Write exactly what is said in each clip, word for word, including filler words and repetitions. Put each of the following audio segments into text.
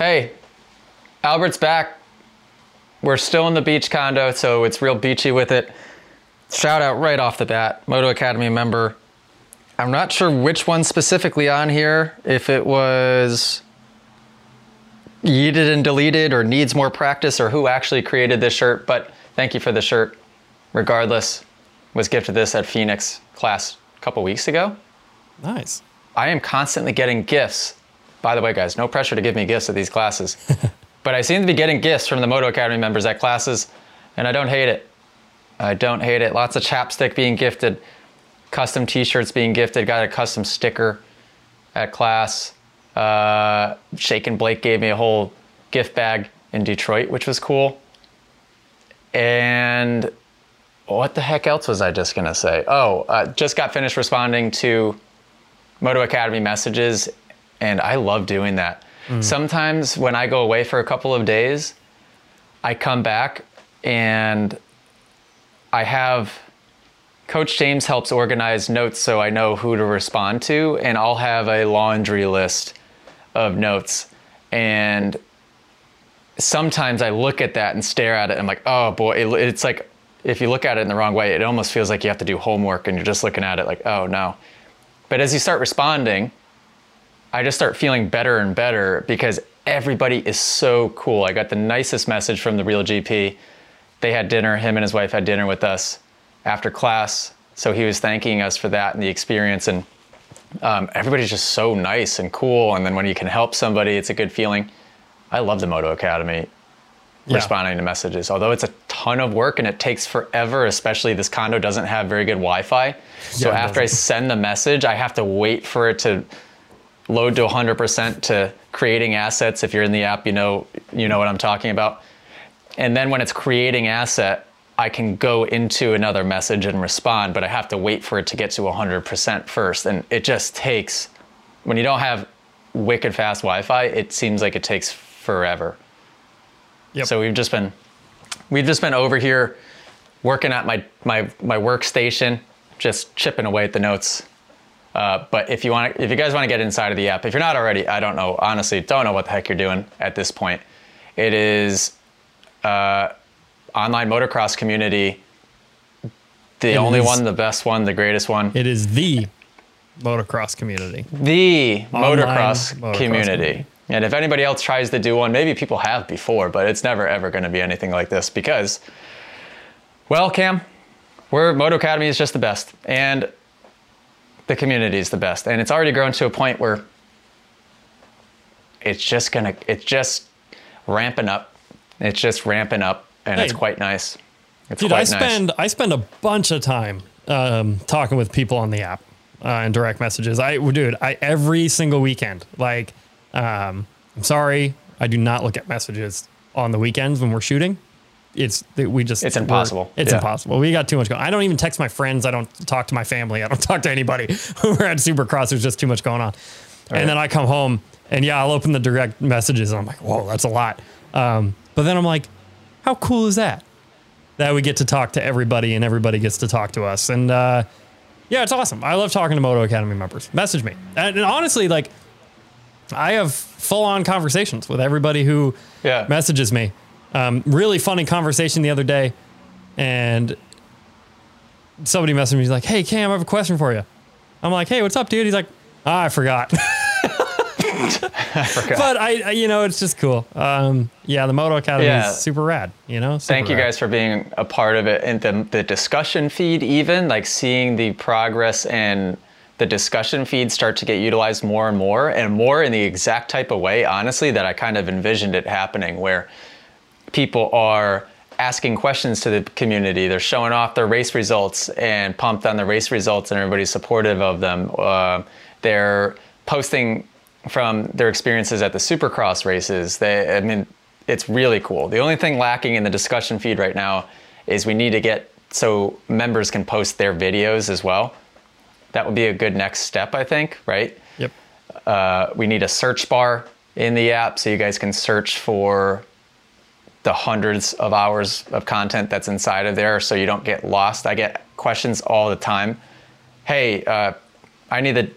Hey, Albert's back. We're still in the beach condo, so it's real beachy with it. Shout out right off the bat, Moto Academy member. I'm not sure which one specifically on here, if it was yeeted and deleted or needs more practice or who actually created this shirt, but thank you for the shirt. Regardless, was gifted this at Phoenix class a couple weeks ago. Nice. I am constantly getting gifts. By the way, guys, no pressure to give me gifts at these classes. But I seem to be getting gifts from the Moto Academy members at classes, and I don't hate it. I don't hate it. Lots of chapstick being gifted, custom t-shirts being gifted, got a custom sticker at class. Uh, Shake and Blake gave me a whole gift bag in Detroit, which was cool. And what the heck else was I just gonna say? Oh, uh, just got finished responding to Moto Academy messages, and I love doing that. Mm. Sometimes when I go away for a couple of days, I come back and I have, Coach James helps organize notes so I know who to respond to, and I'll have a laundry list of notes. And sometimes I look at that and stare at it and I'm like, oh boy, it, it's like, if you look at it in the wrong way, it almost feels like you have to do homework and you're just looking at it like, oh no. But as you start responding, I just start feeling better and better because everybody is so cool. I got the nicest message from the Real G P. They had dinner, him and his wife had dinner with us after class. So he was thanking us for that and the experience. And um, everybody's just so nice and cool. And then when you can help somebody, it's a good feeling. I love the Moto Academy. Yeah. Responding to messages, although it's a ton of work and it takes forever, especially this condo doesn't have very good Wi-Fi. So yeah, after I send the message, I have to wait for it to load to one hundred percent to creating assets. If you're in the app, you know, you know what I'm talking about. And then when it's creating asset, I can go into another message and respond, but I have to wait for it to get to one hundred percent first. And it just takes, when you don't have wicked fast Wi-Fi, it seems like it takes forever. Yep. So we've just been, we've just been over here working at my, my, my workstation, just chipping away at the notes. Uh, but if you want, if you guys want to get inside of the app, if you're not already, I don't know, honestly, don't know what the heck you're doing at this point. It is, uh, online motocross community, the it only is, one, the best one, the greatest one. It is the motocross community, the online motocross, motocross community. community. And if anybody else tries to do one, maybe people have before, but it's never, ever going to be anything like this because, well, Cam, we're, Moto Academy is just the best and the community is the best. And it's already grown to a point where it's just going to, it's just ramping up. It's just ramping up and hey, it's quite nice. It's dude, quite I spend, nice. I spend a bunch of time um, talking with people on the app uh, and direct messages. I, dude, I, every single weekend, like, Um, I'm sorry, I do not look at messages on the weekends when we're shooting. It's we just it's impossible. It's yeah. impossible. We got too much going. I don't even text my friends. I don't talk to my family. I don't talk to anybody. We're at Supercross. There's just too much going on. All and right. then I come home and yeah, I'll open the direct messages and I'm like, whoa, that's a lot. Um, but then I'm like, how cool is that? That we get to talk to everybody and everybody gets to talk to us. And uh, yeah, it's awesome. I love talking to Moto Academy members. Message me. And, and honestly, like, I have full-on conversations with everybody who yeah. messages me. Um, really funny conversation the other day, and somebody messaged me, he's like, hey, Cam, I have a question for you. I'm like, hey, what's up, dude? He's like, oh, I forgot. I forgot. But, I, I, you know, it's just cool. Um, yeah, the Moto Academy yeah. is super rad, you know? Super Thank you rad. guys for being a part of it. And the, the discussion feed even, like seeing the progress and the discussion feeds start to get utilized more and more and more in the exact type of way, honestly, that I kind of envisioned it happening, where people are asking questions to the community. They're showing off their race results and pumped on the race results and everybody's supportive of them. Uh, they're posting from their experiences at the Supercross races. They, I mean, it's really cool. The only thing lacking in the discussion feed right now is we need to get so members can post their videos as well. That would be a good next step, I think, right? Yep. Uh, we need a search bar in the app so you guys can search for the hundreds of hours of content that's inside of there so you don't get lost. I get questions all the time. Hey, uh, I need to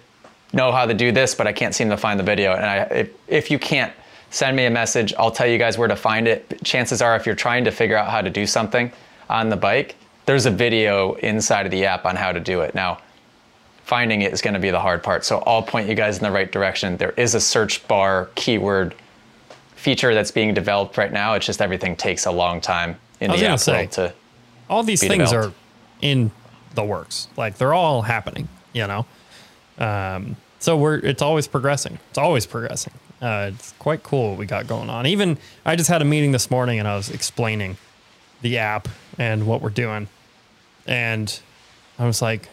know how to do this, but I can't seem to find the video. And I, if, if you can't send me a message. I'll tell you guys where to find it. Chances are, if you're trying to figure out how to do something on the bike, there's a video inside of the app on how to do it. Now, finding it is going to be the hard part, so I'll point you guys in the right direction. There is a search bar keyword feature that's being developed right now. It's just everything takes a long time in the app world to all these things developed. Are in the works. Like, they're all happening, you know? Um, so we're, it's always progressing. It's always progressing. Uh, it's quite cool what we got going on. Even I just had a meeting this morning and I was explaining the app and what we're doing. And I was like,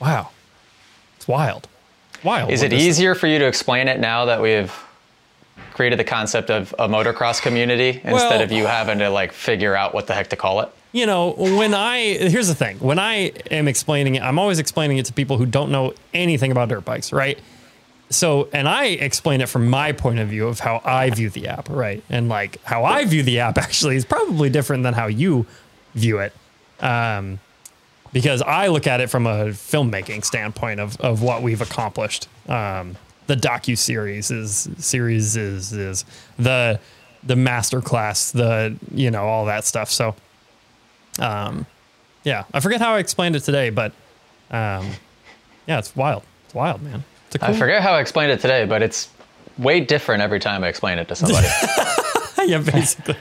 wow, it's wild. Wild. Is it easier for you to explain it now that we've created the concept of a motocross community instead of you having to like figure out what the heck to call it? You know, when I, here's the thing, when I am explaining it, I'm always explaining it to people who don't know anything about dirt bikes, right? So, and I explain it from my point of view of how I view the app, right? And like how I view the app actually is probably different than how you view it. Um, because I look at it from a filmmaking standpoint of, of what we've accomplished. Um, the docu-series is, series is, is the, the masterclass, the, you know, all that stuff. So, Um, yeah, I forget how I explained it today, but, um, yeah, it's wild. It's wild, man. It's a cool I forget how I explained it today, but it's way different every time I explain it to somebody. Yeah, basically,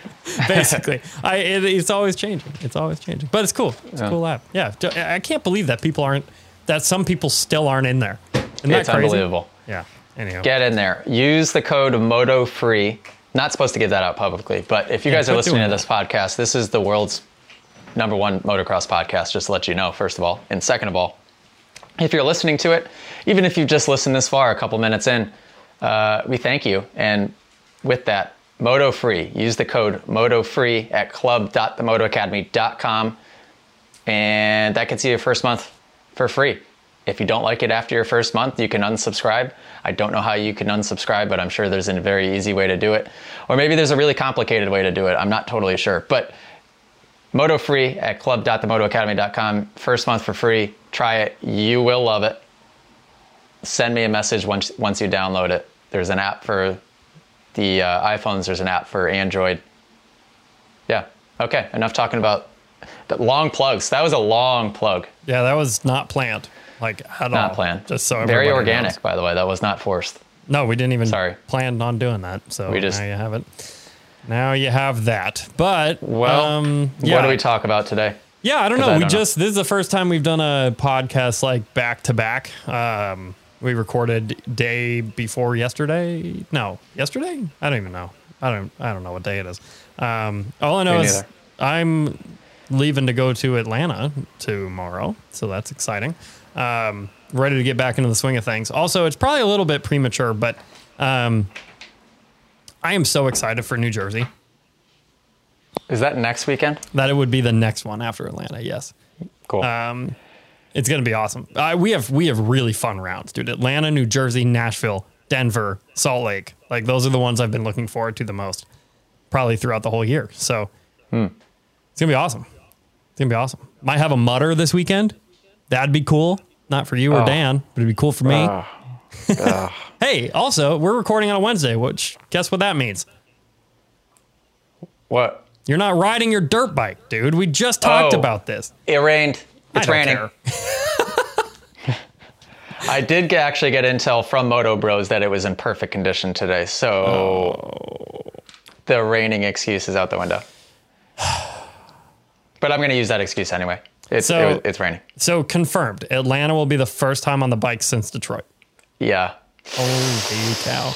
basically I, it, it's always changing. It's always changing, but it's cool. It's yeah. a cool app. Yeah. I can't believe that people aren't, that some people still aren't in there. Isn't that it's crazy? Unbelievable. Yeah. Anyhow. Get in there. Use the code MOTO free. Not supposed to give that out publicly, but if you yeah, guys are listening to this that. podcast, this is the world's number one motocross podcast, just to let you know, first of all. And second of all, if you're listening to it, even if you've just listened this far, a couple minutes in, uh, we thank you. And with that, Moto Free, use the code Moto Free at club dot the moto academy dot com. And that gets you your first month for free. If you don't like it after your first month, you can unsubscribe. I don't know how you can unsubscribe, but I'm sure there's a very easy way to do it. Or maybe there's a really complicated way to do it. I'm not totally sure, but Moto Free at club dot the moto academy dot com. First month for free. Try it. You will love it. Send me a message once once you download it. There's an app for the uh, iPhones. There's an app for Android. Yeah. Okay. Enough talking about the long plugs. That was a long plug. Yeah, that was not planned. Like at not all. Not planned. Just so very organic, knows. By the way. That was not forced. No, we didn't even Sorry. plan on doing that. So we just, now you have it. Now you have that, but well, um, yeah. What do we talk about today? Yeah, I don't know. I we don't just know. This is the first time we've done a podcast like back to back. Um, we recorded day before yesterday. No, yesterday. I don't even know. I don't. I don't know what day it is. Um, all I know is I'm leaving to go to Atlanta tomorrow, so that's exciting. Um, ready to get back into the swing of things. Also, it's probably a little bit premature, but. Um, I am so excited for New Jersey. Is that next weekend? That it would be the next one after Atlanta. Yes. Cool. Um, it's going to be awesome. Uh, we have, we have really fun rounds, dude. Atlanta, New Jersey, Nashville, Denver, Salt Lake. Like those are the ones I've been looking forward to the most probably throughout the whole year. So hmm. it's gonna be awesome. It's gonna be awesome. Might have a mutter this weekend. That'd be cool. Not for you or oh. Dan, but it'd be cool for me. Oh. uh. Hey, also, we're recording on a Wednesday, which guess what that means? What? You're not riding your dirt bike, dude. We just talked oh, about this. It rained. It's I raining. I did actually get intel from Moto Bros that it was in perfect condition today. So oh. the raining excuse is out the window. But I'm going to use that excuse anyway. It's, so, it, it's raining. So confirmed, Atlanta will be the first time on the bike since Detroit. Yeah. Holy cow.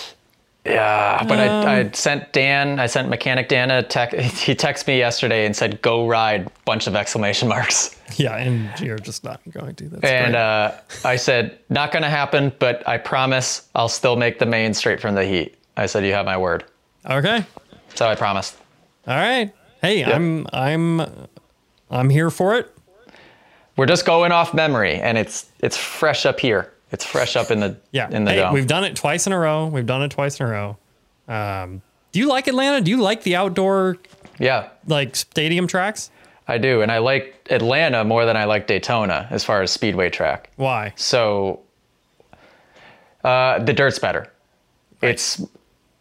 Yeah, but um, I, I sent Dan, I sent Mechanic Dan a text. He texted me yesterday and said, go ride, bunch of exclamation marks. Yeah, and you're just not going to. That's and uh, I said, not going to happen, but I promise I'll still make the main straight from the heat. I said, you have my word. Okay. So I promised. All right. Hey, yep. I'm, I'm, I'm here for it. We're just going off memory and it's, it's fresh up here. It's fresh up in the yeah. in the hey, dome. We've done it twice in a row. We've done it twice in a row. Um, do you like Atlanta? Do you like the outdoor? Yeah, like stadium tracks. I do, and I like Atlanta more than I like Daytona as far as speedway track. Why? So uh, the dirt's better. Right. It's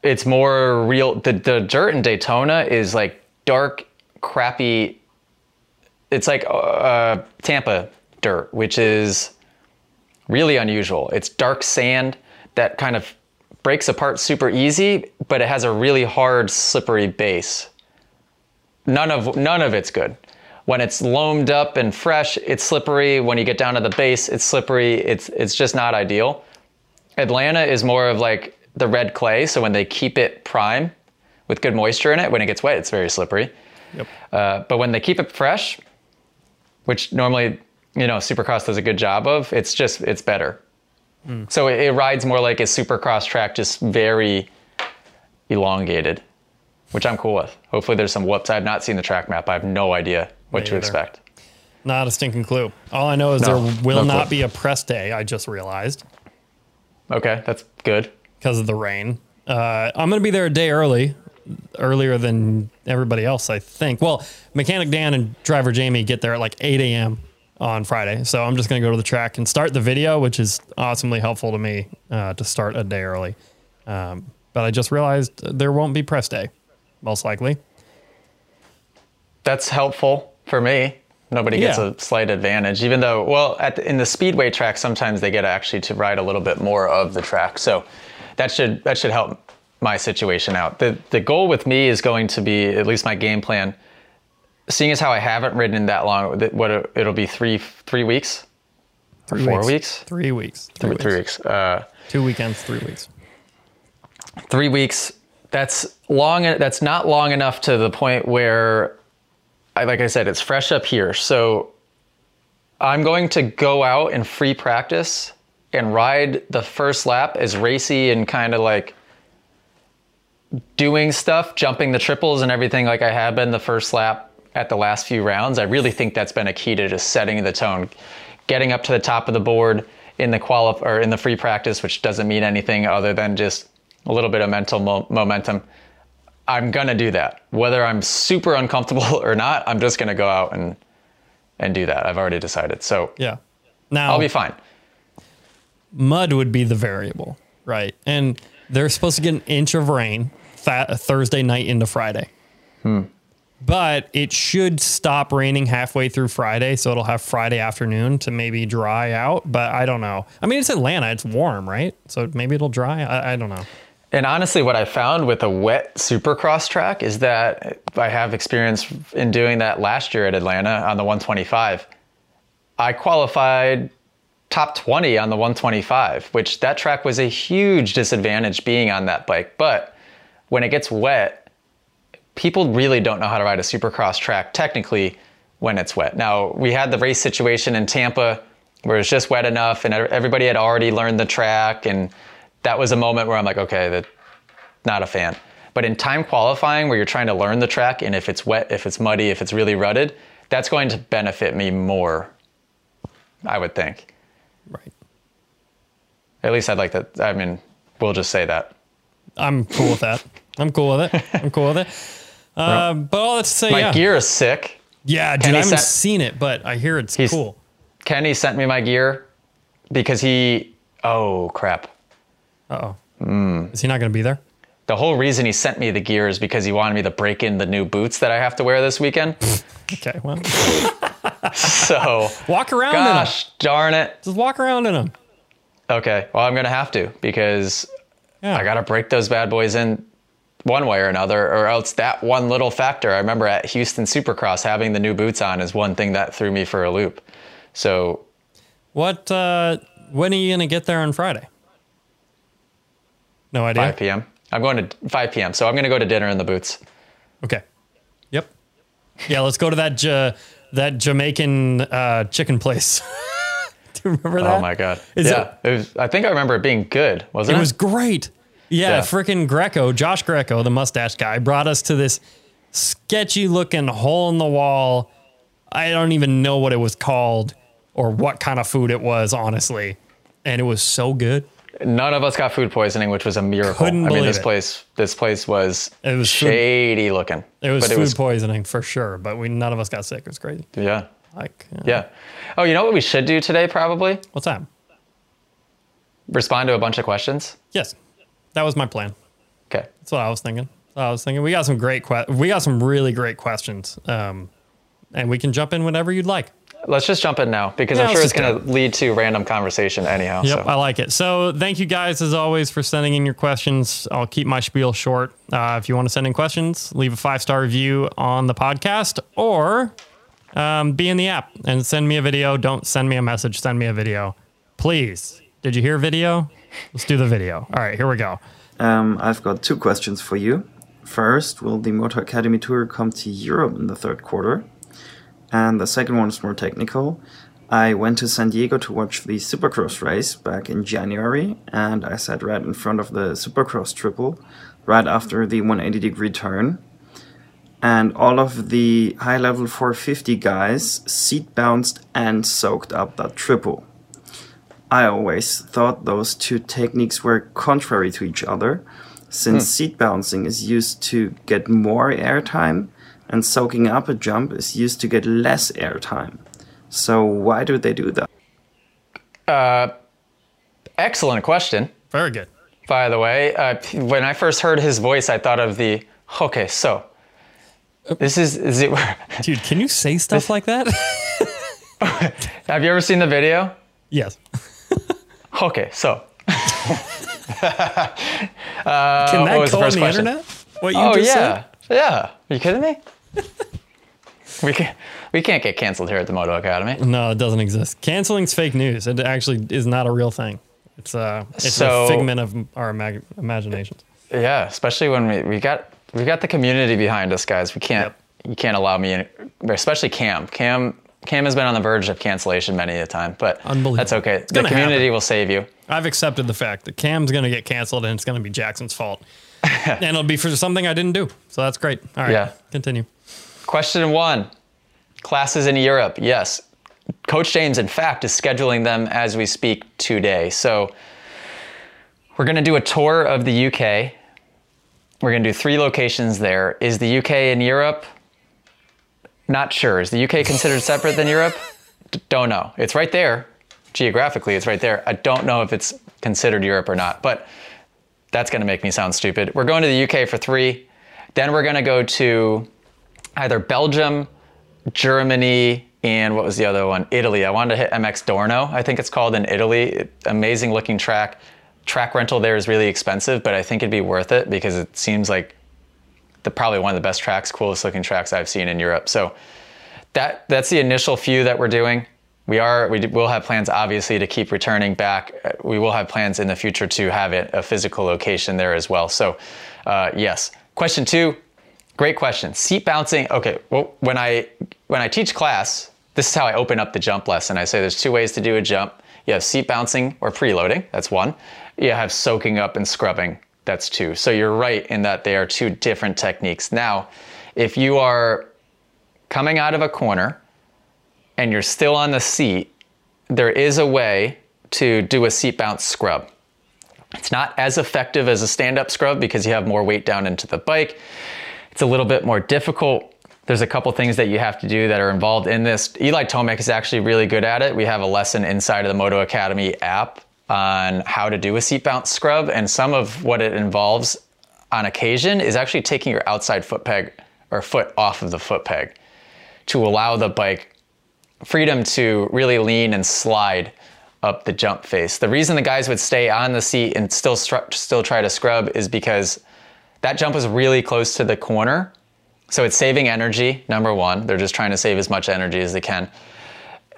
it's more real. The, the dirt in Daytona is like dark, crappy. It's like uh, Tampa dirt, which is really unusual. It's dark sand that kind of breaks apart super easy, but it has a really hard, slippery base. None of none of it's good. When it's loamed up and fresh, it's slippery. When you get down to the base, it's slippery. It's it's just not ideal. Atlanta is more of like the red clay, so when they keep it prime with good moisture in it, when it gets wet, it's very slippery. Yep. Uh, but when they keep it fresh, which normally, you know, Supercross does a good job of, it's just, it's better. Mm. So it, it rides more like a Supercross track, just very elongated, which I'm cool with. Hopefully there's some whoops. I have not seen the track map. I have no idea what to expect. Not a stinking clue. All I know is no, there will no not clue. be a press day, I just realized. Okay, that's good. Because of the rain. Uh, I'm going to be there a day early. Earlier than everybody else, I think. Well, Mechanic Dan and Driver Jamie get there at like eight a m on Friday. So I'm just going to go to the track and start the video, which is awesomely helpful to me uh, to start a day early. Um, but I just realized there won't be press day, most likely. That's helpful for me. Nobody gets yeah. a slight advantage, even though, well, at the, in the speedway track, sometimes they get actually to ride a little bit more of the track. So that should, that should help my situation out. The the goal with me is going to be, at least my game plan, seeing as how I haven't ridden that long, what it'll be three three weeks? Three or four weeks. weeks? Three weeks. Three, three weeks. Three weeks. Uh, Two weekends, three weeks. Three weeks. That's long. That's not long enough to the point where, I, like I said, it's fresh up here. So I'm going to go out and free practice and ride the first lap as racy and kind of like doing stuff, jumping the triples and everything like I have been the first lap at the last few rounds. I really think that's been a key to just setting the tone, getting up to the top of the board in the quali- or in the free practice, which doesn't mean anything other than just a little bit of mental mo- momentum. I'm gonna do that. Whether I'm super uncomfortable or not, I'm just gonna go out and and do that. I've already decided. So yeah, now I'll be fine. Mud would be the variable, right? And they're supposed to get an inch of rain th- Thursday night into Friday. Hmm. But it should stop raining halfway through Friday, so it'll have Friday afternoon to maybe dry out, but I don't know. I mean, it's Atlanta. It's warm, right? So maybe it'll dry. I, I don't know. And honestly, what I found with a wet Supercross track is that I have experience in doing that last year at Atlanta on the one twenty-five. I qualified top twenty on the one twenty-five, which that track was a huge disadvantage being on that bike. But when it gets wet, people really don't know how to ride a Supercross track technically when it's wet. Now, we had the race situation in Tampa where it was just wet enough and everybody had already learned the track. And that was a moment where I'm like, okay, that, not a fan. But in time qualifying where you're trying to learn the track, and if it's wet, if it's muddy, if it's really rutted, that's going to benefit me more, I would think. Right. At least I'd like that. I mean, we'll just say that. I'm cool with that. I'm cool with it. I'm cool with it. Um, but all that's to say, my yeah. gear is sick. Yeah, dude, Kenny I haven't sent, seen it, but I hear it's cool. Kenny sent me my gear because he, oh, crap. Uh-oh. Mm. Is he not going to be there? The whole reason he sent me the gear is because he wanted me to break in the new boots that I have to wear this weekend. Okay, well. So walk around gosh, in them. Gosh darn it. Just walk around in them. Okay. Well, I'm going to have to because yeah. I got to break those bad boys in one way or another, or else that one little factor. I remember at Houston Supercross having the new boots on is one thing that threw me for a loop. So what, uh, when are you going to get there on Friday? No idea. five p m I'm going to five p m So I'm going to go to dinner in the boots. Okay. Yep. Yeah. Let's go to that, uh, that Jamaican uh, chicken place. Do you remember that? Oh my God. Is yeah. It, it was, I think I remember it being good, wasn't it? It was great. Yeah, yeah. Freaking Greco, Josh Greco, the mustache guy, brought us to this sketchy looking hole in the wall. I don't even know what it was called or what kind of food it was, honestly. And it was so good. None of us got food poisoning, which was a miracle. Couldn't I mean, this it. place, this place was, it was shady food, looking. It was but food it was, poisoning for sure, but we none of us got sick. It was crazy. Yeah. Like. Uh, yeah. Oh, you know what we should do today, probably? What's that? Respond to a bunch of questions. Yes, that was my plan. Okay. That's what I was thinking. I was thinking we got some great que- we got some really great questions, um, and we can jump in whenever you'd like. Let's just jump in now, because yeah, I'm sure it's going to lead to random conversation anyhow. Yep, so. I like it. So thank you guys, as always, for sending in your questions. I'll keep my spiel short. Uh, if you want to send in questions, leave a five-star review on the podcast, or um, be in the app and send me a video. Don't send me a message. Send me a video. Please. Did you hear video? Let's do the video. All right, here we go. Um, I've got two questions for you. First, will the Moto Academy Tour come to Europe in the third quarter? And the second one is more technical. I went to San Diego to watch the Supercross race back in January, and I sat right in front of the Supercross triple, right after the one hundred eighty degree turn. And all of the high-level four fifty guys seat-bounced and soaked up that triple. I always thought those two techniques were contrary to each other, since hmm. seat bouncing is used to get more airtime, and soaking up a jump is used to get less airtime. So why do they do that? Uh, excellent question. Very good. By the way, uh, when I first heard his voice, I thought of the, okay, so this is... is it, Dude, can you say stuff this, like that? Have you ever seen the video? Yes. Okay, so... uh, Can that was go the first on the question? Internet? What you oh, just yeah. said? Yeah. Are you kidding me? we, can, we can't get canceled here at the Moto Academy. No, it doesn't exist. Canceling's fake news. It actually is not a real thing. It's, uh, it's so, a figment of our imag- imaginations. Yeah, especially when we, we got we got the community behind us, guys. We can't yep. you can't allow me in, especially Cam. Cam Cam has been on the verge of cancellation many a time, but that's okay. It's the community happen. Will save you. I've accepted the fact that Cam's going to get canceled, and it's going to be Jackson's fault. And it'll be for something I didn't do. So that's great. All right, yeah. Continue. Question one, classes in Europe. Yes. Coach James, in fact, is scheduling them as we speak today. So we're going to do a tour of the U K. We're going to do three locations there. Is the U K in Europe? Not sure. Is the U K considered separate than Europe? D- don't know. It's right there. Geographically, it's right there. I don't know if it's considered Europe or not, but that's going to make me sound stupid. We're going to the U K for three. Then we're going to go to either Belgium, Germany, and what was the other one? Italy. I wanted to hit M X Dorno, I think it's called, in Italy. It, amazing looking track. Track rental there is really expensive, but I think it'd be worth it because it seems like the probably one of the best tracks, coolest looking tracks I've seen in Europe. So that that's the initial few that we're doing. We are, we will have plans, obviously, to keep returning back. We will have plans in the future to have it, a physical location there as well. So, uh, yes. Question two, great question. Seat bouncing. Okay, well, when I when I teach class, this is how I open up the jump lesson. I say there's two ways to do a jump. You have seat bouncing or preloading. That's one. You have soaking up and scrubbing. That's two. So you're right in that they are two different techniques. Now, if you are coming out of a corner and you're still on the seat, there is a way to do a seat bounce scrub. It's not as effective as a stand-up scrub because you have more weight down into the bike. It's a little bit more difficult. There's a couple things that you have to do that are involved in this. Eli Tomac is actually really good at it. We have a lesson inside of the Moto Academy app on how to do a seat bounce scrub, and some of what it involves on occasion is actually taking your outside foot peg or foot off of the foot peg to allow the bike freedom to really lean and slide up the jump face. The reason the guys would stay on the seat and still stru- still try to scrub is because that jump was really close to the corner. So it's saving energy, number one. They're just trying to save as much energy as they can.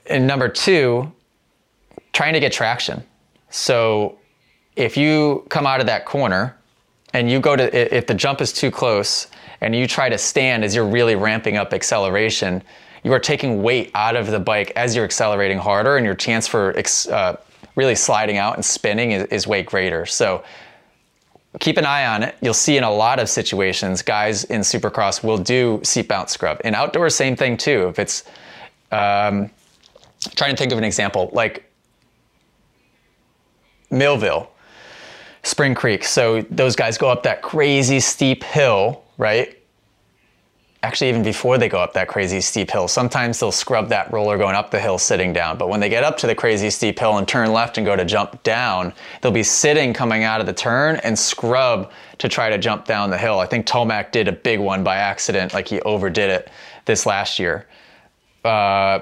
And number two, trying to get traction. So if you come out of that corner and you go to, if the jump is too close and you try to stand as you're really ramping up acceleration, you are taking weight out of the bike as you're accelerating harder, and your chance for uh, really sliding out and spinning is, is way greater. So keep an eye on it. You'll see in a lot of situations, guys in Supercross will do seat bounce scrub. In outdoors, same thing too. If it's, um, trying to think of an example, like Millville, Spring Creek. So those guys go up that crazy steep hill, right? Actually, even before they go up that crazy steep hill, sometimes they'll scrub that roller going up the hill sitting down. But when they get up to the crazy steep hill and turn left and go to jump down, they'll be sitting coming out of the turn and scrub to try to jump down the hill. I think Tomac did a big one by accident, like he overdid it this last year. Uh,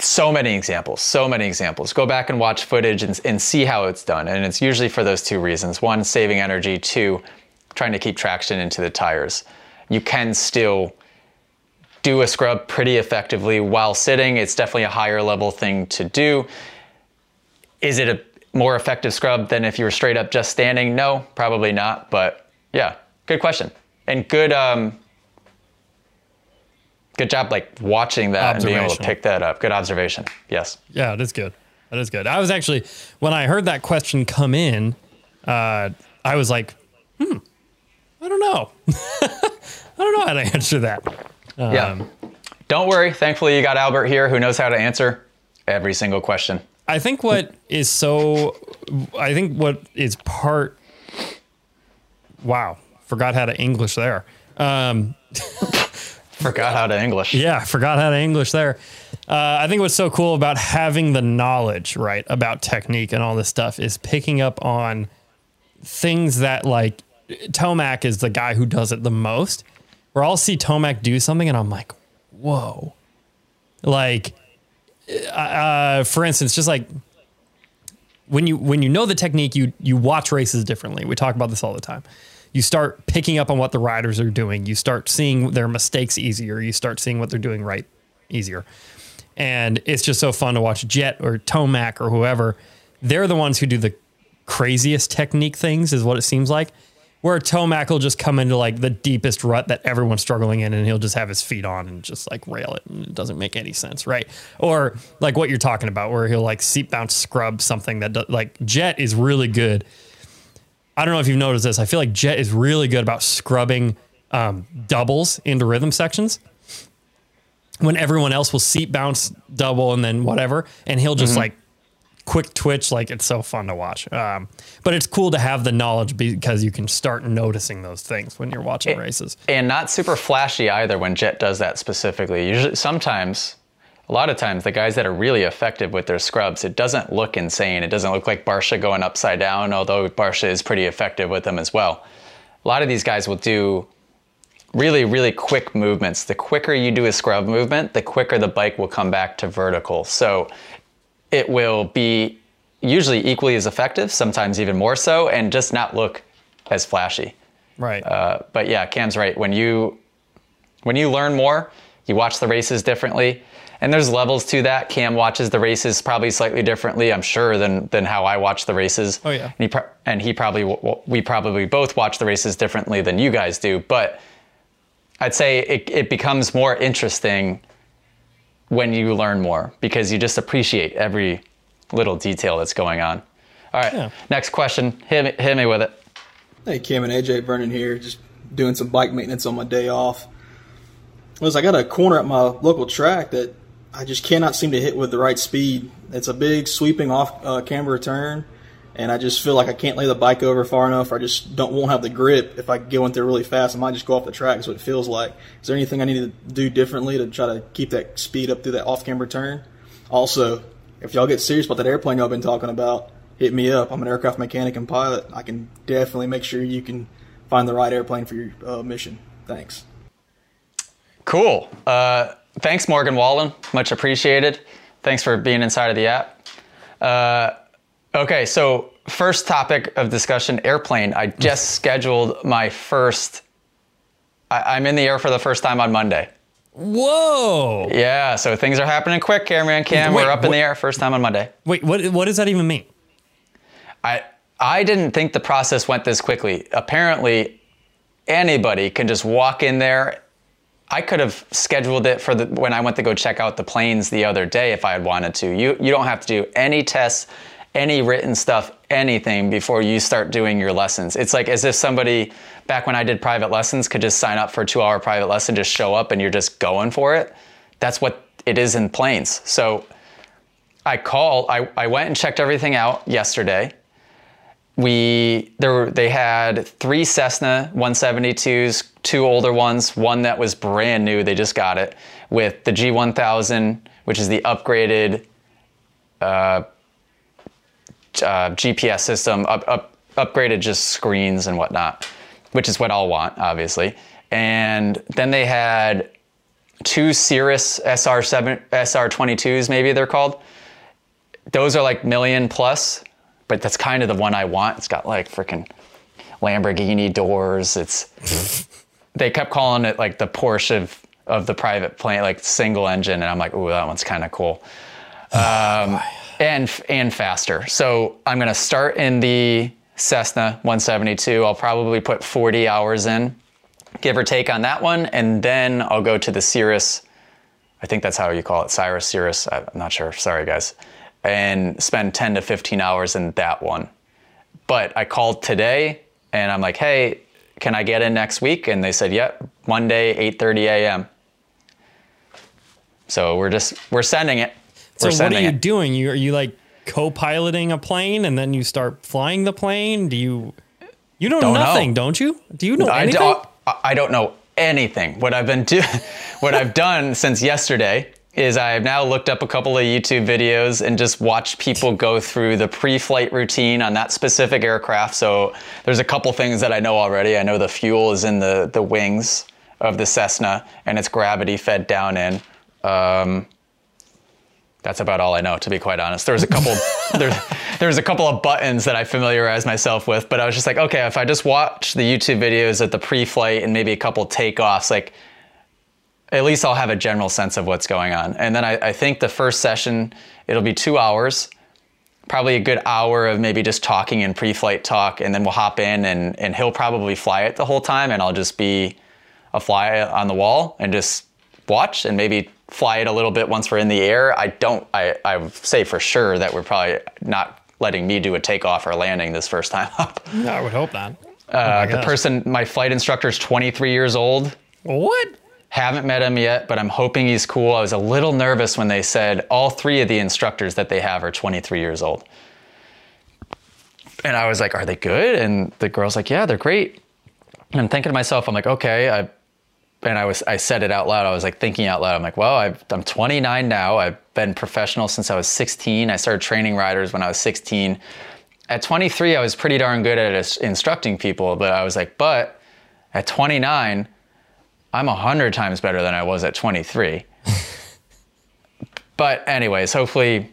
so many examples, so many examples. Go back and watch footage and, and see how it's done. And it's usually for those two reasons. One, saving energy. Two, trying to keep traction into the tires. You can still do a scrub pretty effectively while sitting. It's definitely a higher level thing to do. Is it a more effective scrub than if you were straight up just standing? No, probably not, but yeah, good question. And good um, good job like watching that and being able to pick that up. Good observation, yes. Yeah, it is good, that is good. I was actually, when I heard that question come in, uh, I was like, hmm, I don't know. I don't know how to answer that. Um, yeah. Don't worry. Thankfully, you got Albert here who knows how to answer every single question. I think what is so, I think what is part, wow, forgot how to English there. Um, forgot how to English. Yeah, forgot how to English there. Uh, I think what's so cool about having the knowledge, right, about technique and all this stuff is picking up on things that like, Tomac is the guy who does it the most, where I'll see Tomac do something and I'm like, whoa. Like, uh, for instance, just like when you, when you know the technique, you, you watch races differently. We talk about this all the time. You start picking up on what the riders are doing. You start seeing their mistakes easier. You start seeing what they're doing right easier. And it's just so fun to watch Jet or Tomac or whoever. They're the ones who do the craziest technique things is what it seems like. Where Tomac will just come into like the deepest rut that everyone's struggling in and he'll just have his feet on and just like rail it and it doesn't make any sense, right? Or like what you're talking about where he'll like seat bounce scrub something that does, like Jet is really good. I don't know if you've noticed this. I feel like Jet is really good about scrubbing um, doubles into rhythm sections when everyone else will seat bounce double and then whatever. And he'll just mm-hmm. like quick twitch, like it's so fun to watch. Um, but it's cool to have the knowledge because you can start noticing those things when you're watching and, races. And not super flashy either when Jet does that specifically. Usually, sometimes, a lot of times, the guys that are really effective with their scrubs, it doesn't look insane. It doesn't look like Barcia going upside down, although Barcia is pretty effective with them as well. A lot of these guys will do really, really quick movements. The quicker you do a scrub movement, the quicker the bike will come back to vertical. So it will be usually equally as effective, sometimes even more so, and just not look as flashy. Right. Uh, but yeah, Cam's right. When you when you learn more, you watch the races differently. And there's levels to that. Cam watches the races probably slightly differently, I'm sure, than than how I watch the races. Oh, yeah. And he, pro and he probably, we probably both watch the races differently than you guys do. But I'd say it, it becomes more interesting when you learn more because you just appreciate every little detail that's going on. All right, yeah. Next question, hit me, hit me with it. Hey, Cam and A J, Vernon here, just doing some bike maintenance on my day off. Was I got a corner at my local track that I just cannot seem to hit with the right speed. It's a big sweeping off uh, camber turn, and I just feel like I can't lay the bike over far enough. Or I just don't won't have the grip. If I go in there really fast, I might just go off the track. Is what it feels like. Is there anything I need to do differently to try to keep that speed up through that off-camber turn? Also, if y'all get serious about that airplane y'all been talking about, hit me up. I'm an aircraft mechanic and pilot. I can definitely make sure you can find the right airplane for your uh, mission. Thanks. Cool. Uh, thanks, Morgan Wallen. Much appreciated. Thanks for being inside of the app. Uh, Okay, so first topic of discussion, airplane. I just scheduled my first, I, I'm in the air for the first time on Monday. Whoa. Yeah, so things are happening quick, cameraman Cam. Wait, We're up what, in the air first time on Monday. Wait, what, what does that even mean? I, I didn't think the process went this quickly. Apparently, anybody can just walk in there. I could have scheduled it for the, when I went to go check out the planes the other day if I had wanted to. You, you don't have to do any tests, any written stuff, anything before you start doing your lessons. It's like as if somebody, back when I did private lessons, could just sign up for a two hour private lesson, just show up and you're just going for it. That's what it is in planes. So I called, I, I went and checked everything out yesterday we there were, they had three Cessna one seventy-twos, two older ones, one that was brand new, they just got it, with the G one thousand, which is the upgraded uh, uh, G P S system, up, up, upgraded just screens and whatnot, which is what I'll want, obviously. And then they had two Cirrus S R seven, S R twenty-twos, maybe they're called. Those are like million plus, but that's kind of the one I want. It's got like freaking Lamborghini doors. It's, they kept calling it like the Porsche of, of the private plane, like single engine. And I'm like, ooh, that one's kind of cool. Um, and, and faster. So I'm going to start in the Cessna one seventy-two. I'll probably put forty hours in, give or take on that one. And then I'll go to the Cirrus. I think that's how you call it. Cirrus, Cirrus. I'm not sure. Sorry, guys. And spend ten to fifteen hours in that one. But I called today and I'm like, hey, can I get in next week? And they said, yep, Monday, eight thirty a m So we're just, we're sending it. We're so sending what are you it. doing? You, are you like co-piloting a plane and then you start flying the plane? Do you, you know don't nothing, know. don't you? Do you know I anything? Don't, I don't know anything. What I've been doing, what I've done since yesterday is I've now looked up a couple of YouTube videos and just watched people go through the pre-flight routine on that specific aircraft. So there's a couple things that I know already. I know the fuel is in the, the wings of the Cessna and it's gravity fed down in. Um, that's about all I know, to be quite honest. There was a couple, there's, there's a couple of buttons that I familiarized myself with, but I was just like, okay, if I just watch the YouTube videos at the pre-flight and maybe a couple takeoffs, like, at least I'll have a general sense of what's going on. And then I, I think the first session, it'll be two hours, probably a good hour of maybe just talking and pre-flight talk. And then we'll hop in and, and he'll probably fly it the whole time. And I'll just be a fly on the wall and just watch and maybe fly it a little bit once we're in the air. I don't, I, I would say for sure that we're probably not letting me do a takeoff or landing this first time up. No, I would hope not. Uh, oh the person, my flight instructor is twenty-three years old. What? Haven't met him yet, but I'm hoping he's cool. I was a little nervous when they said all three of the instructors that they have are twenty-three years old. And I was like, are they good? And the girl's like, yeah, they're great. And I'm thinking to myself, I'm like, okay. I, and I was, I said it out loud. I was like thinking out loud. I'm like, well, I've, I'm twenty-nine now. I've been professional since I was sixteen. I started training riders when I was sixteen. At twenty-three, I was pretty darn good at instructing people, but I was like, but at twenty-nine, I'm a hundred times better than I was at twenty-three. But anyways, hopefully,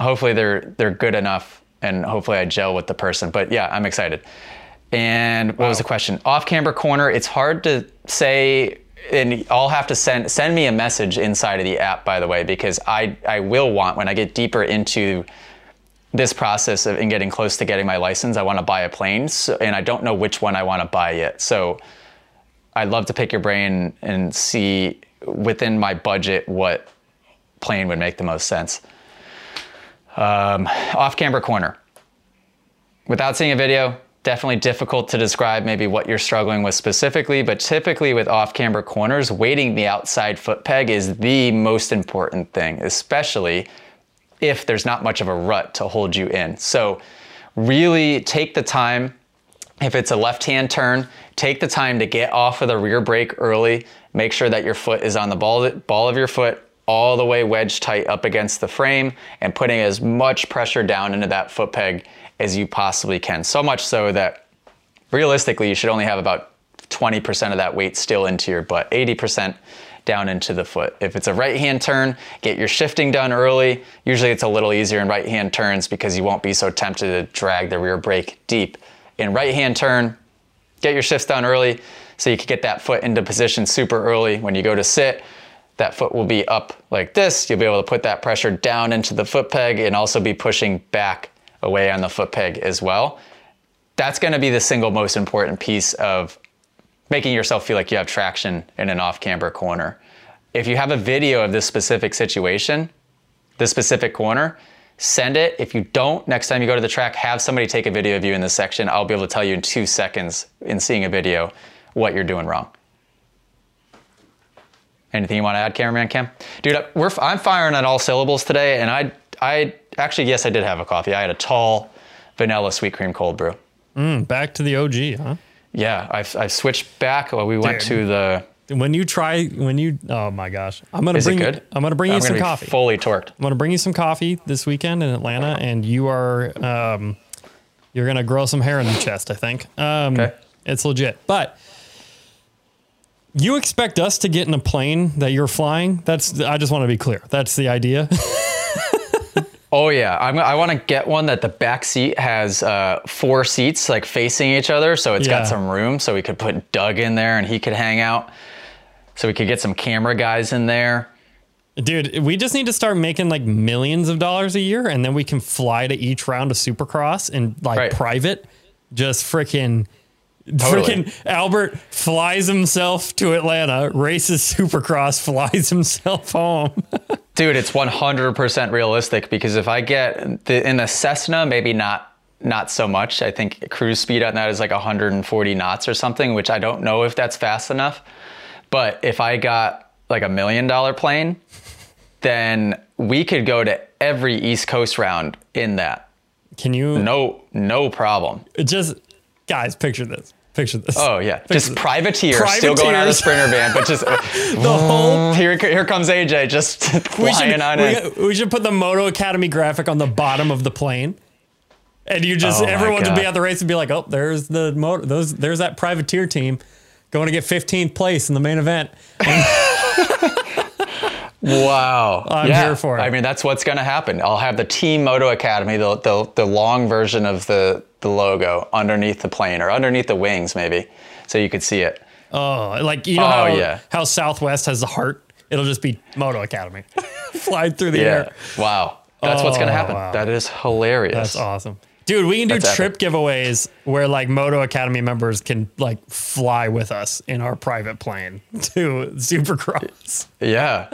hopefully they're, they're good enough and hopefully I gel with the person, but yeah, I'm excited. And what wow. was the question? Off camber corner. It's hard to say, and I'll have to send, send me a message inside of the app, by the way, because I, I will want, when I get deeper into this process of, and getting close to getting my license, I want to buy a plane so, and I don't know which one I want to buy yet. So I'd love to pick your brain and see within my budget what plane would make the most sense. Um, off camber corner. Without seeing a video, definitely difficult to describe maybe what you're struggling with specifically, but typically with off camber corners, weighting the outside foot peg is the most important thing, especially if there's not much of a rut to hold you in. So really take the time. If it's a left-hand turn, take the time to get off of the rear brake early. Make sure that your foot is on the ball, ball of your foot all the way wedge tight up against the frame and putting as much pressure down into that foot peg as you possibly can. So much so that realistically, you should only have about twenty percent of that weight still into your butt, eighty percent down into the foot. If it's a right-hand turn, get your shifting done early. Usually it's a little easier in right-hand turns because you won't be so tempted to drag the rear brake deep. In right-hand turn, get your shifts done early so you can get that foot into position super early. When you go to sit, that foot will be up like this. You'll be able to put that pressure down into the foot peg and also be pushing back away on the foot peg as well. That's going to be the single most important piece of making yourself feel like you have traction in an off-camber corner. If you have a video of this specific situation, this specific corner, send it. If you don't, next time you go to the track, have somebody take a video of you in this section. I'll be able to tell you in two seconds in seeing a video what you're doing wrong. Anything you want to add, cameraman Cam? Dude, we're, I'm firing on all syllables today, and I I actually, yes, I did have a coffee. I had a tall vanilla sweet cream cold brew. Mm, back to the O G, huh? Yeah, I've, I've switched back. We went Dude. to the... When you try, when you, oh my gosh, I'm gonna Is bring, it good? I'm gonna bring you I'm some coffee. Fully torqued. I'm gonna bring you some coffee this weekend in Atlanta, and you are, um, you're gonna grow some hair on your chest, I think. Um, okay. It's legit. But you expect us to get in a plane that you're flying? That's, I just want to be clear. That's the idea. Oh yeah, I'm, I want to get one that the back seat has uh, four seats like facing each other, so it's yeah. got some room, so we could put Doug in there and he could hang out. So we could get some camera guys in there. Dude, we just need to start making like millions of dollars a year, and then we can fly to each round of Supercross and like right. private, just freaking, totally. freaking Albert flies himself to Atlanta, races Supercross, flies himself home. Dude, it's one hundred percent realistic, because if I get the, in a Cessna, maybe not. Not so much. I think cruise speed on that is like one hundred forty knots or something, which I don't know if that's fast enough. But if I got like a million dollar plane, then we could go to every East Coast round in that. Can you? No, no problem. It just, guys, picture this. Picture this. Oh yeah, picture just privateer, privateer, still going out of the Sprinter van, but just the whole. Here, here comes A J, just flying should, on we, it. We should put the Moto Academy graphic on the bottom of the plane. And you just, oh everyone would be at the race and be like, oh, there's the motor, those, there's that privateer team going to get fifteenth place in the main event. Wow. I'm yeah. here for it. I mean, that's what's going to happen. I'll have the Team Moto Academy, the, the, the long version of the, the logo underneath the plane or underneath the wings, maybe, so you could see it. Oh, like, you know oh, how, yeah. how Southwest has the heart? It'll just be Moto Academy. Flying through the yeah. air. Wow. That's oh, what's going to happen. Wow. That is hilarious. That's awesome. Dude, we can do That's trip epic. giveaways where like Moto Academy members can like fly with us in our private plane to Supercross. Yeah.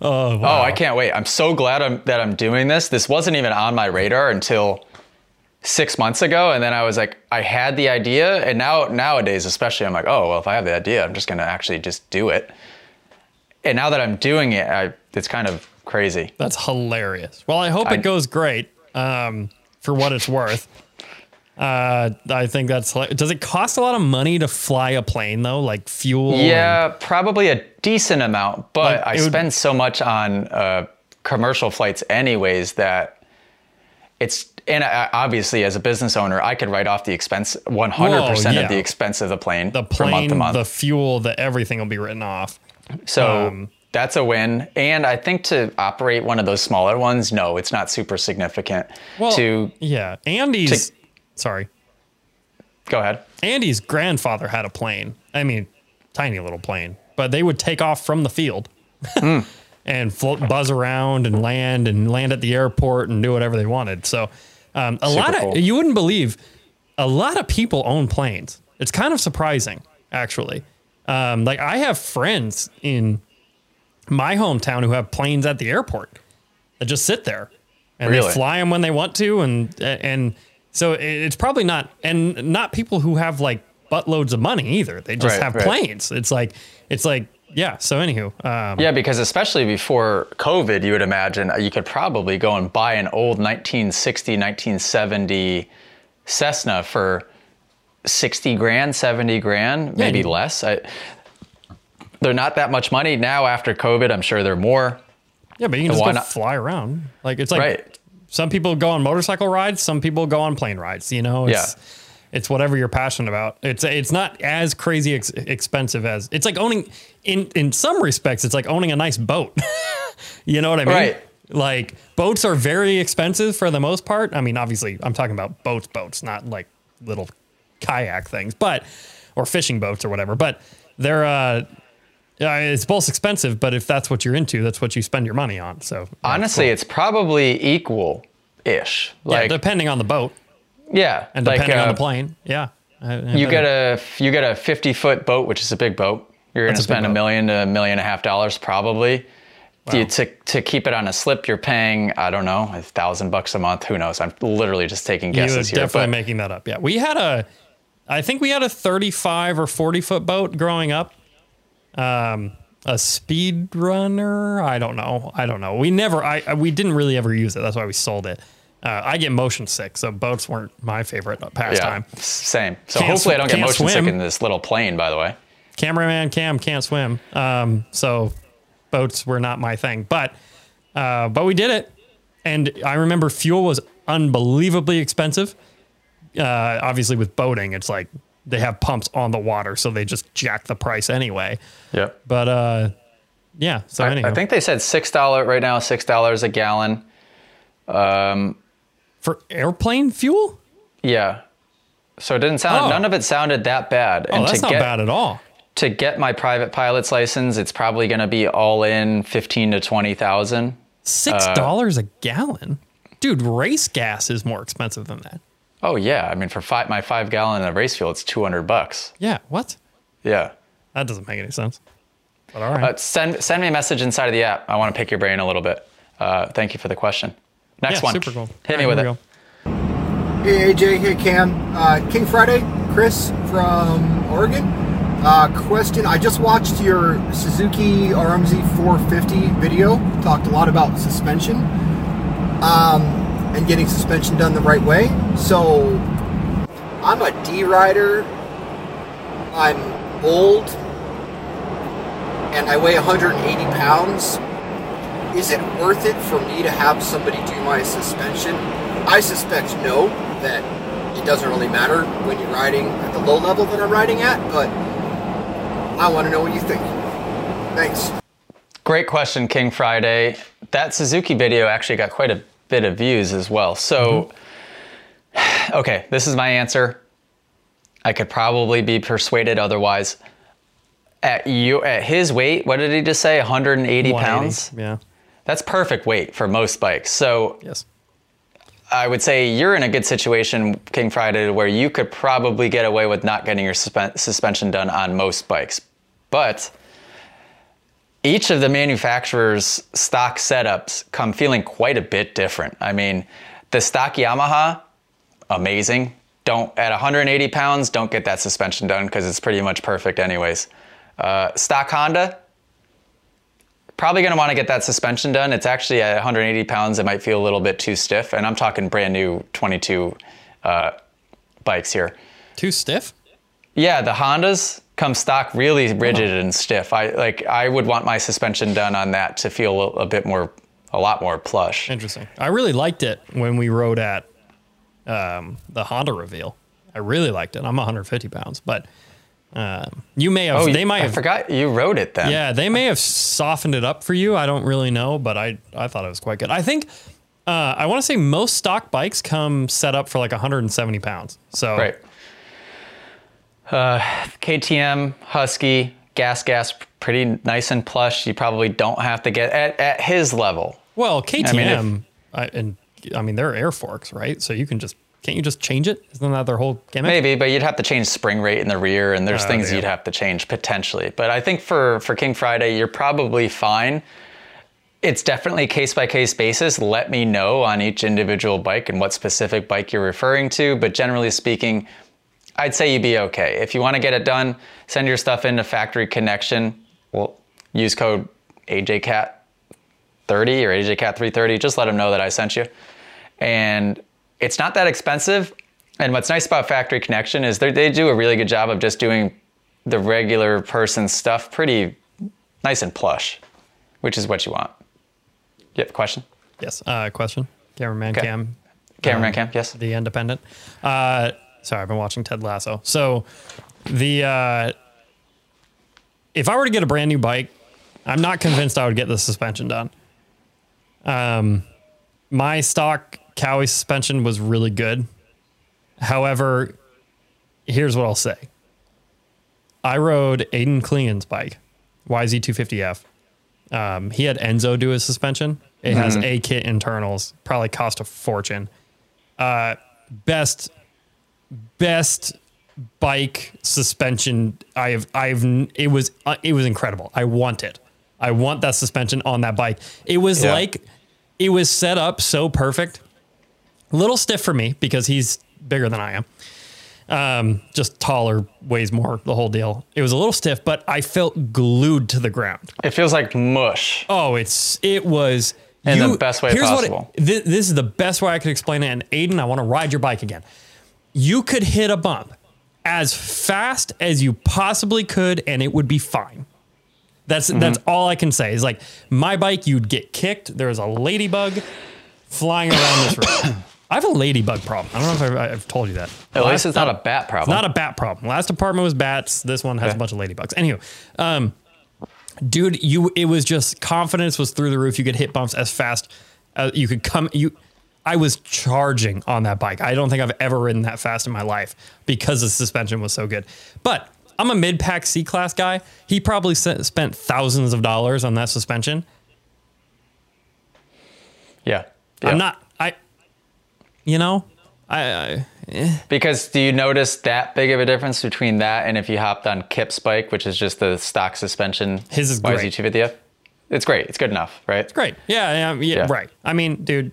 oh, wow. oh, I can't wait. I'm so glad I'm, that I'm doing this. This wasn't even on my radar until six months ago. And then I was like, I had the idea. And now nowadays, especially, I'm like, oh, well, if I have the idea, I'm just going to actually just do it. And now that I'm doing it, I, it's kind of crazy. That's hilarious. Well, I hope I, it goes great. Um, For what it's worth, uh, I think that's. Does it cost a lot of money to fly a plane though, like fuel? Yeah, and, probably a decent amount, but like I would, spend so much on uh, commercial flights anyways that it's. And I, obviously, as a business owner, I could write off the expense one hundred percent of the expense of the plane. The plane, from month to month. The fuel, the everything will be written off. So. Um, That's a win. And I think to operate one of those smaller ones, no, it's not super significant. Well, to, yeah. Andy's, to, sorry. Go ahead. Andy's grandfather had a plane. I mean, tiny little plane, but they would take off from the field mm. and float, buzz around and land and land at the airport and do whatever they wanted. So um, a super lot cool. of, you wouldn't believe, a lot of people own planes. It's kind of surprising, actually. Um, like I have friends in my hometown who have planes at the airport that just sit there and really? they fly them when they want to. And, and so it's probably not, and not people who have like buttloads of money either. They just right, have right. planes. It's like, it's like, yeah. So anywho. Um, yeah. Because especially before COVID, you would imagine you could probably go and buy an old nineteen sixty, nineteen seventy Cessna for sixty grand, seventy grand, maybe yeah, less. I, They're not that much money now. After COVID, I'm sure they're more. Yeah, but you can and just go fly around. Like it's like right. some people go on motorcycle rides, some people go on plane rides. You know, it's, yeah, it's whatever you're passionate about. It's it's not as crazy ex expensive as it's like owning. In in some respects, it's like owning a nice boat. You know what I mean? Right. Like boats are very expensive for the most part. I mean, obviously, I'm talking about boats, boats, not like little kayak things, but or fishing boats or whatever. But they're. Uh, Yeah, it's both expensive, but if that's what you're into, that's what you spend your money on. So honestly, cool. it's probably equal-ish. Like, yeah, depending on the boat. Yeah, and like, depending uh, on the plane. Yeah, you get a you get a fifty foot boat, which is a big boat. You're that's gonna spend a, a million to a million and a half dollars probably. Wow. You, to to keep it on a slip, you're paying I don't know a thousand bucks a month. Who knows? I'm literally just taking guesses here. You're definitely but, making that up. Yeah, we had a, I think we had a thirty-five or forty foot boat growing up. Um, a speed runner. I don't know. I don't know. We never, I, I, we didn't really ever use it. That's why we sold it. Uh, I get motion sick, so boats weren't my favorite pastime. Yeah, same. So can't hopefully I don't get motion swim. sick in this little plane, by the way. Cameraman Cam can't swim. Um, so boats were not my thing. But uh, but we did it. And I remember fuel was unbelievably expensive. Uh, obviously, with boating, it's like they have pumps on the water, so they just jack the price anyway. Yep. But uh, yeah, so I, anyhow. I think they said six dollars right now, six dollars a gallon. Um, For airplane fuel? Yeah. So it didn't sound, oh. none of it sounded that bad. Oh, and that's to not get, bad at all. To get my private pilot's license, it's probably going to be all in fifteen to twenty thousand. six dollars uh, a gallon? Dude, race gas is more expensive than that. Oh, yeah. I mean, for five, my five gallon of race fuel, it's two hundred bucks. Yeah. What? Yeah. That doesn't make any sense. But all right. Uh, send, send me a message inside of the app. I want to pick your brain a little bit. Uh, thank you for the question. Next yeah, one. Super cool. Hit me right, with it. Go. Hey, A J. Hey, Cam. Uh, King Friday, Chris from Oregon. Uh, question. I just watched your Suzuki R M Z four fifty video. Talked a lot about suspension um, and getting suspension done the right way. So I'm a D rider. I'm old. And I weigh one hundred eighty pounds. Is it worth it for me to have somebody do my suspension? I suspect no, that it doesn't really matter when you're riding at the low level that I'm riding at, but I want to know what you think. Thanks. Great question, King Friday. That Suzuki video actually got quite a bit of views as well. So, mm-hmm. okay, this is my answer. I could probably be persuaded otherwise. At, you, at his weight, what did he just say? one hundred eighty pounds? Yeah. That's perfect weight for most bikes. So yes. I would say you're in a good situation, King Friday, where you could probably get away with not getting your susp suspension done on most bikes. But each of the manufacturer's stock setups come feeling quite a bit different. I mean, the stock Yamaha, amazing. Don't, at one hundred eighty pounds, don't get that suspension done because it's pretty much perfect anyways. Uh, stock Honda, probably going to want to get that suspension done. It's actually at one hundred eighty pounds. It might feel a little bit too stiff. And I'm talking brand new twenty-two uh, bikes here. Too stiff? Yeah, the Hondas come stock really rigid oh. and stiff. I like. I would want my suspension done on that to feel a, a bit more, a lot more plush. Interesting. I really liked it when we rode at um, the Honda reveal. I really liked it. I'm one hundred fifty pounds, but... Um, you may have, oh, they might I have, I forgot you wrote it then. Yeah. They may have softened it up for you. I don't really know, but I, I thought it was quite good. I think, uh, I want to say most stock bikes come set up for like one hundred seventy pounds. So, right. uh, K T M, Husky, gas, gas, pretty nice and plush. You probably don't have to get at, at his level. Well, K T M, I mean, if, I, and I mean, they're air forks, right? So you can just Can't you just change it? Isn't that their whole gimmick? Maybe, but you'd have to change spring rate in the rear, and there's oh, things yeah. you'd have to change potentially. But I think for, for King Friday, you're probably fine. It's definitely case-by-case basis. Let me know on each individual bike and what specific bike you're referring to. But generally speaking, I'd say you'd be okay. If you want to get it done, send your stuff into Factory Connection. Well, use code A J cat thirty or A J cat three thirty. Just let them know that I sent you. And... it's not that expensive, and what's nice about Factory Connection is they do a really good job of just doing the regular person stuff pretty nice and plush, which is what you want. You have a question? Yes, uh, question. Cameraman okay. Cam. Cameraman um, Cam, yes. The Independent. Uh, sorry, I've been watching Ted Lasso. So the uh, if I were to get a brand new bike, I'm not convinced I would get the suspension done. Um, my stock... Cowie's suspension was really good. However, here's what I'll say. I rode Aiden Klingon's bike, Y Z two fifty F. Um, he had Enzo do his suspension. It mm-hmm. has A-kit internals, probably cost a fortune. Uh, best, best bike suspension I have. I've. It was. Uh, it was incredible. I want it. I want that suspension on that bike. It was yeah. like, it was set up so perfect. A little stiff for me because he's bigger than I am. Um, just taller, weighs more, the whole deal. It was a little stiff, but I felt glued to the ground. It feels like mush. Oh, it's it was in you, the best way here's possible. What it, th this is the best way I could explain it. And Aiden, I want to ride your bike again. You could hit a bump as fast as you possibly could, and it would be fine. That's mm-hmm. that's all I can say. Is like my bike, you'd get kicked. There was a ladybug flying around this room. I have a ladybug problem. I don't know if I've, I've told you that. At last, least it's not a bat problem. It's not a bat problem. Last apartment was bats. This one has okay. a bunch of ladybugs. Anywho, um, dude, you it was just confidence was through the roof. You could hit bumps as fast as you could come. You, I was charging on that bike. I don't think I've ever ridden that fast in my life because the suspension was so good. But I'm a mid-pack C-Class guy. He probably spent thousands of dollars on that suspension. Yeah. yeah. I'm not, I, you know, I... I eh. Because do you notice that big of a difference between that and if you hopped on Kip's bike, which is just the stock suspension? His is great. Y Z two fifty F? It's great. It's good enough, right? It's great. Yeah, yeah, yeah, yeah. right. I mean, dude,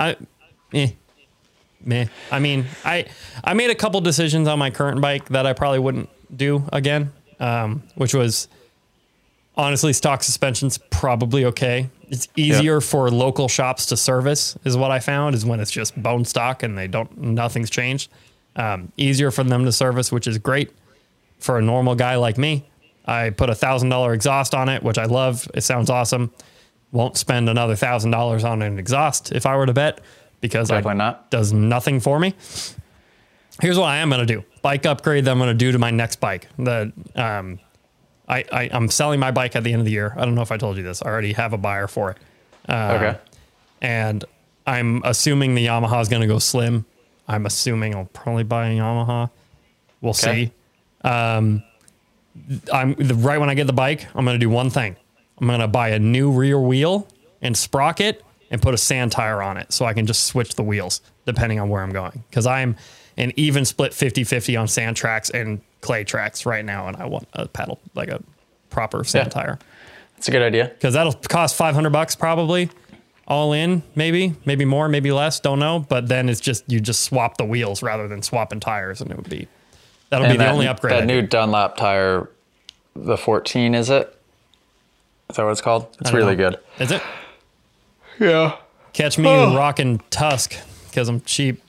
I... Eh. Meh. I mean, I, I made a couple decisions on my current bike that I probably wouldn't do again, um, which was honestly stock suspension's probably okay. It's easier yep. for local shops to service is what I found is when it's just bone stock and they don't, nothing's changed. Um, easier for them to service, which is great for a normal guy like me. I put a thousand dollar exhaust on it, which I love. It sounds awesome. Won't spend another thousand dollars on an exhaust if I were to bet. Because it does nothing for me. Here's what I am going to do. Bike upgrade that I'm going to do to my next bike. The, um, I, I, I'm selling my bike at the end of the year. I don't know if I told you this. I already have a buyer for it. Uh, okay. And I'm assuming the Yamaha is going to go slim. I'm assuming I'll probably buy a Yamaha. We'll okay. see. Um, I'm the, right when I get the bike, I'm going to do one thing. I'm going to buy a new rear wheel and sprocket and put a sand tire on it so I can just switch the wheels depending on where I'm going. Because I'm an even split fifty fifty on sand tracks and clay tracks right now, and I want a paddle, like a proper sand yeah. tire. That's a good idea. Because that'll cost five hundred bucks probably, all in, maybe, maybe more, maybe less, don't know. But then it's just, you just swap the wheels rather than swapping tires, and it would be, that'll and be that, the only upgrade. That new Dunlop tire, the fourteen, is it? Is that what it's called? It's really know. good. Is it? Yeah. Catch me oh. rocking Tusk because I'm cheap.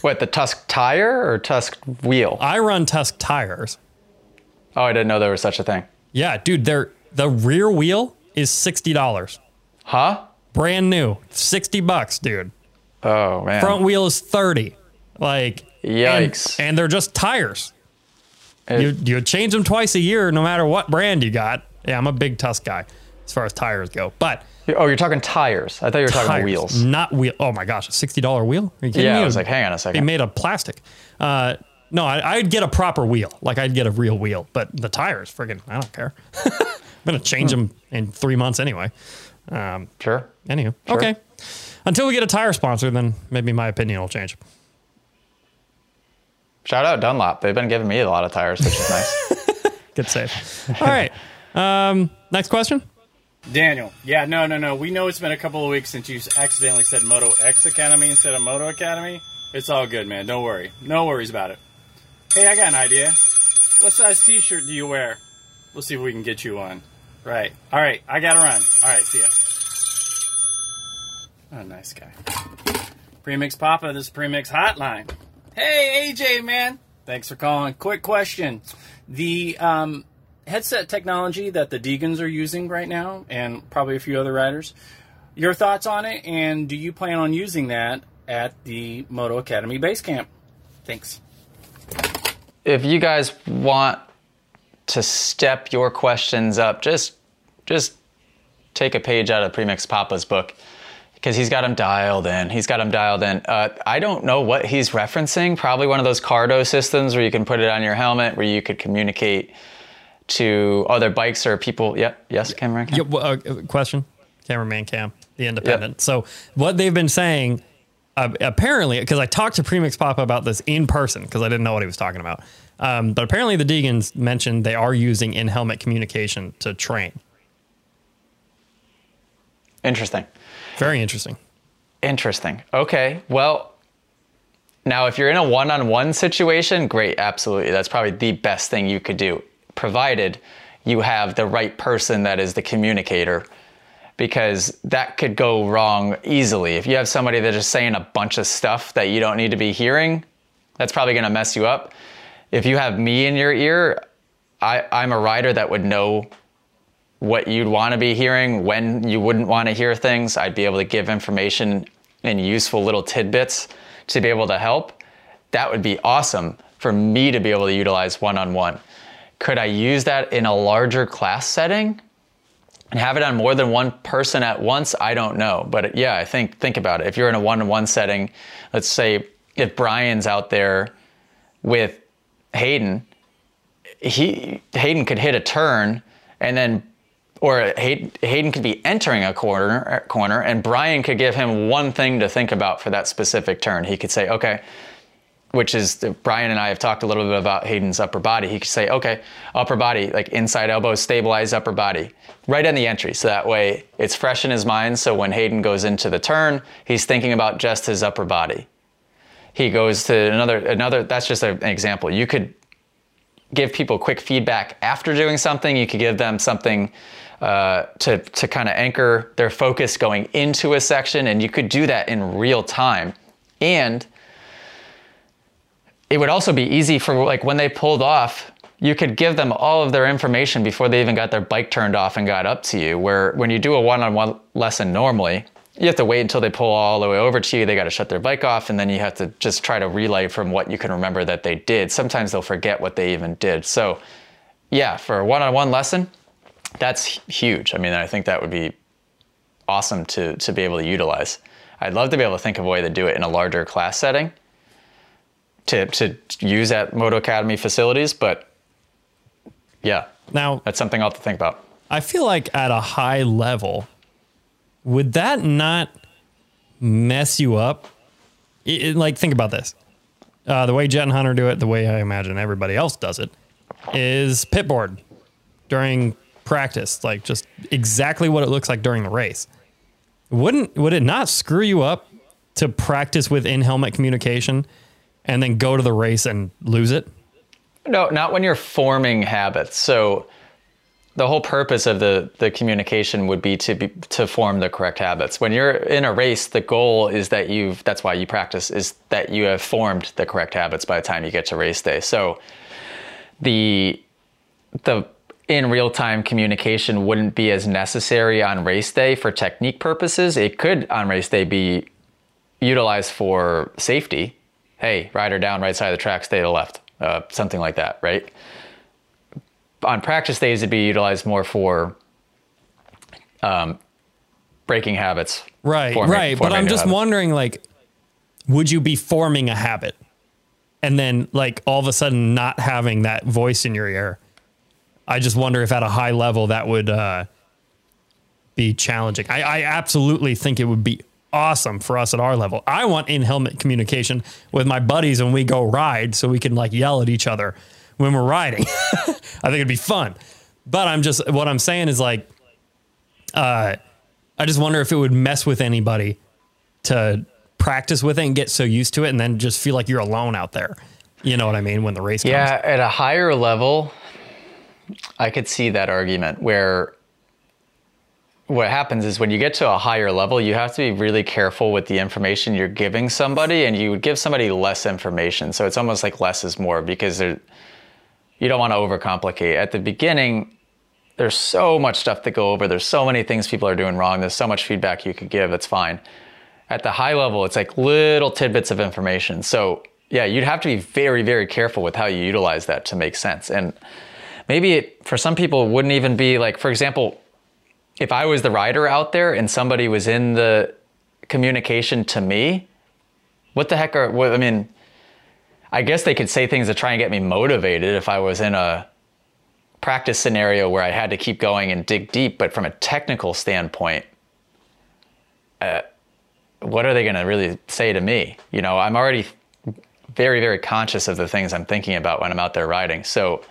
What, the Tusk tire or Tusk wheel? I run Tusk tires. Oh, I didn't know there was such a thing. Yeah, dude, they're, the rear wheel is sixty dollars. Huh? Brand new. sixty bucks, dude. Oh, man. Front wheel is thirty. Like, yikes. And, and they're just tires. It, you, you change them twice a year no matter what brand you got. Yeah, I'm a big Tusk guy as far as tires go, but oh, you're talking tires. I thought you were tires, talking wheels, not wheel. Oh my gosh, a sixty dollar wheel? Are you kidding yeah, me? I was like, hang on a second. They made of plastic. Uh, no, I, I'd get a proper wheel, like I'd get a real wheel, but the tires, friggin', I don't care. I'm gonna change hmm. them in three months anyway. Um, sure. Anywho, sure. okay. Until we get a tire sponsor, then maybe my opinion will change. Shout out Dunlop. They've been giving me a lot of tires, which is nice. Good save. All right. Um, next question. Daniel, yeah, no, no, no. We know it's been a couple of weeks since you accidentally said Moto X Academy instead of Moto Academy. It's all good, man. Don't worry. No worries about it. Hey, I got an idea. What size t-shirt do you wear? We'll see if we can get you one. Right. All right. I got to run. All right. See ya. Oh, nice guy. Premix Papa, this is Premix Hotline. Hey, A J, man. Thanks for calling. Quick question. The, um... headset technology that the Deegans are using right now, and probably a few other riders. Your thoughts on it, and do you plan on using that at the Moto Academy Base Camp? Thanks. If you guys want to step your questions up, just just take a page out of Premix Papa's book, because he's got them dialed in. He's got them dialed in. Uh, I don't know what he's referencing. Probably one of those Cardo systems where you can put it on your helmet, where you could communicate to other bikes or people. Yep. Yes. Cameraman Cam. Yeah, well, uh, question. Cameraman Cam, the independent. Yep. So what they've been saying, uh, apparently, because I talked to Premix Papa about this in person, because I didn't know what he was talking about. Um, but apparently the Deegans mentioned they are using in-helmet communication to train. Interesting. Very interesting. Interesting. Okay. Well, now if you're in a one-on-one situation, great. Absolutely. That's probably the best thing you could do, provided you have the right person that is the communicator because that could go wrong easily. If you have somebody that's just saying a bunch of stuff that you don't need to be hearing, that's probably gonna mess you up. If you have me in your ear, I, I'm a rider that would know what you'd wanna be hearing, when you wouldn't wanna hear things. I'd be able to give information and useful little tidbits to be able to help. That would be awesome for me to be able to utilize one-on-one. Could I use that in a larger class setting and have it on more than one person at once? I don't know, but yeah, I think think about it. If you're in a one-on-one setting, let's say if Brian's out there with Hayden, he Hayden could hit a turn and then, or Hayden, Hayden could be entering a corner, corner and Brian could give him one thing to think about for that specific turn. He could say, okay, which is, Brian and I have talked a little bit about Hayden's upper body. He could say, okay, upper body, like inside elbow, stabilize upper body, right in the entry. So that way it's fresh in his mind. So when Hayden goes into the turn, he's thinking about just his upper body. He goes to another, another. That's just an example. You could give people quick feedback after doing something. You could give them something uh, to, to kind of anchor their focus going into a section, and you could do that in real time. And it would also be easy for, like, when they pulled off, you could give them all of their information before they even got their bike turned off and got up to you. Where when you do a one-on-one lesson normally, you have to wait until they pull all the way over to you, they got to shut their bike off, and then you have to just try to relay from what you can remember that they did. Sometimes they'll forget what they even did. So yeah, for a one-on-one lesson, that's huge. I mean, I think that would be awesome to, to be able to utilize. I'd love to be able to think of a way to do it in a larger class setting, to, to use at Moto Academy facilities, but yeah, now that's something I'll have to think about. I feel like at a high level, would that not mess you up? It, it, like, think about this. Uh, the way Jet and Hunter do it, the way I imagine everybody else does it, is pit board during practice, like just exactly what it looks like during the race. Wouldn't, would it not screw you up to practice with in-helmet communication and then go to the race and lose it? No, not when you're forming habits. So the whole purpose of the, the communication would be to be, to form the correct habits. When you're in a race, the goal is that you've, that's why you practice, is that you have formed the correct habits by the time you get to race day. So the, the in real-time communication wouldn't be as necessary on race day for technique purposes. It could on race day be utilized for safety. Hey, rider down, right side of the track, stay to the left, uh, something like that, right? On practice days, it'd be utilized more for um, breaking habits. Right, forming, right. Forming but I'm just habits. wondering, like, would you be forming a habit and then, like, all of a sudden not having that voice in your ear? I just wonder if at a high level that would uh, be challenging. I, I absolutely think it would be awesome for us at our level. I want in-helmet communication with my buddies when we go ride so we can, like, yell at each other when we're riding. I think it'd be fun, but I'm just, what I'm saying is, like, uh, I just wonder if it would mess with anybody to practice with it and get so used to it and then just feel like you're alone out there. You know what I mean? When the race comes. Yeah, at a higher level, I could see that argument where what happens is when you get to a higher level, you have to be really careful with the information you're giving somebody, and you would give somebody less information. So it's almost like less is more, because they're, you don't want to overcomplicate. At the beginning, there's so much stuff to go over. There's so many things people are doing wrong. There's so much feedback you could give. It's fine. At the high level, it's like little tidbits of information. So yeah, you'd have to be very, very careful with how you utilize that to make sense. And maybe it, for some people, it wouldn't even be like, for example, if I was the rider out there and somebody was in the communication to me, what the heck are, what, I mean, I guess they could say things to try and get me motivated if I was in a practice scenario where I had to keep going and dig deep. But from a technical standpoint, uh, what are they going to really say to me? You know, I'm already very, very conscious of the things I'm thinking about when I'm out there riding. So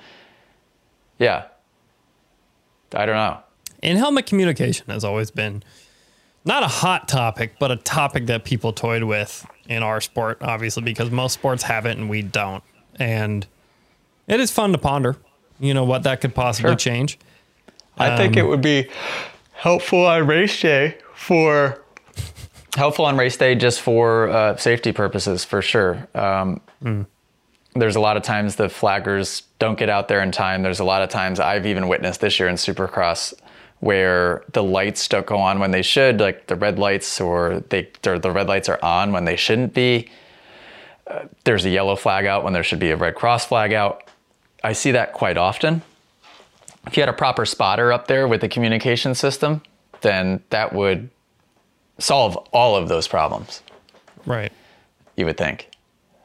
yeah, I don't know. In-helmet communication has always been not a hot topic, but a topic that people toyed with in our sport, obviously, because most sports have it and we don't. And it is fun to ponder, you know, what that could possibly sure. change. I um, think it would be helpful on race day for... Helpful on race day just for uh, safety purposes, for sure. Um, mm. There's a lot of times the flaggers don't get out there in time. There's a lot of times I've even witnessed this year in Supercross where the lights don't go on when they should, like the red lights, or they or the red lights are on when they shouldn't be. Uh, there's a yellow flag out when there should be a red cross flag out. I see that quite often. If you had a proper spotter up there with a communication system, then that would solve all of those problems. Right. You would think.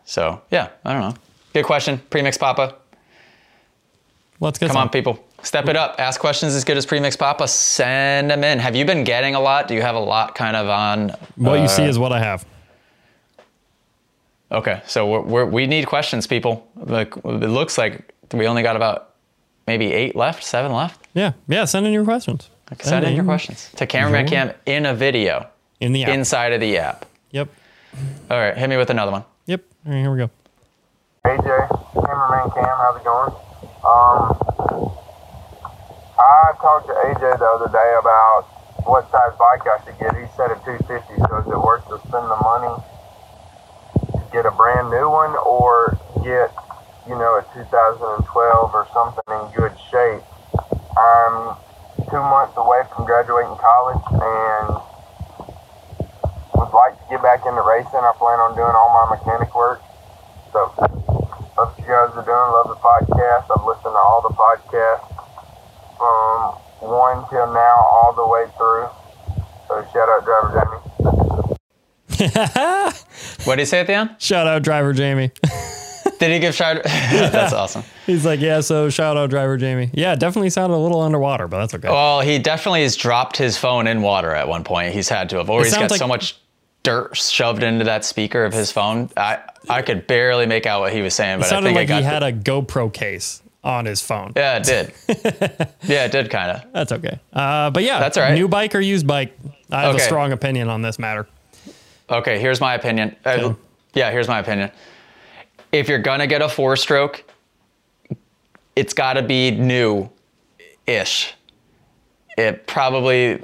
So, yeah, I don't know. Good question. Premix Papa. Let's get Come some. on, people. Step it up. Ask questions as good as Premix Papa. Send them in. Have you been getting a lot? Do you have a lot kind of on... What uh, you see is what I have. Okay. So we're, we're, we need questions, people. Like, it looks like we only got about maybe eight left, seven left. Yeah. Yeah. Send in your questions. Like, send, send in, in your questions. To Cameraman Cam in a video. In the app. Inside of the app. Yep. All right. Hit me with another one. Yep. All right. Here we go. Hey, Jay. Cameraman Cam. How's it going? Um... I talked to A J the other day about what size bike I should get. He said a two fifty, so is it worth to spend the money to get a brand new one or get, you know, a two thousand twelve or something in good shape? I'm two months away from graduating college and would like to get back into racing. I plan on doing all my mechanic work. So, hope you guys are doing. Love the podcast. I've listened to all the podcasts from one till now all the way through. So shout out Driver Jamie. What did he say at the end? Shout out Driver Jamie. Did he give shout? Yeah. That's awesome. He's like, yeah, so shout out Driver Jamie. Yeah, definitely sounded a little underwater, but that's okay. Well, he definitely has dropped his phone in water at one point. He's had to have, or it he's got like so much dirt shoved into that speaker of his phone. I, I could barely make out what he was saying, but it sounded I think like I got he had the, a GoPro case on his phone. Yeah, it did. Yeah, it did kind of. That's okay. Uh, but yeah, that's all right. New bike or used bike? I have okay. a strong opinion on this matter. Okay, here's my opinion. Uh, okay. Yeah, here's my opinion. If you're going to get a four stroke, it's got to be new-ish. It probably,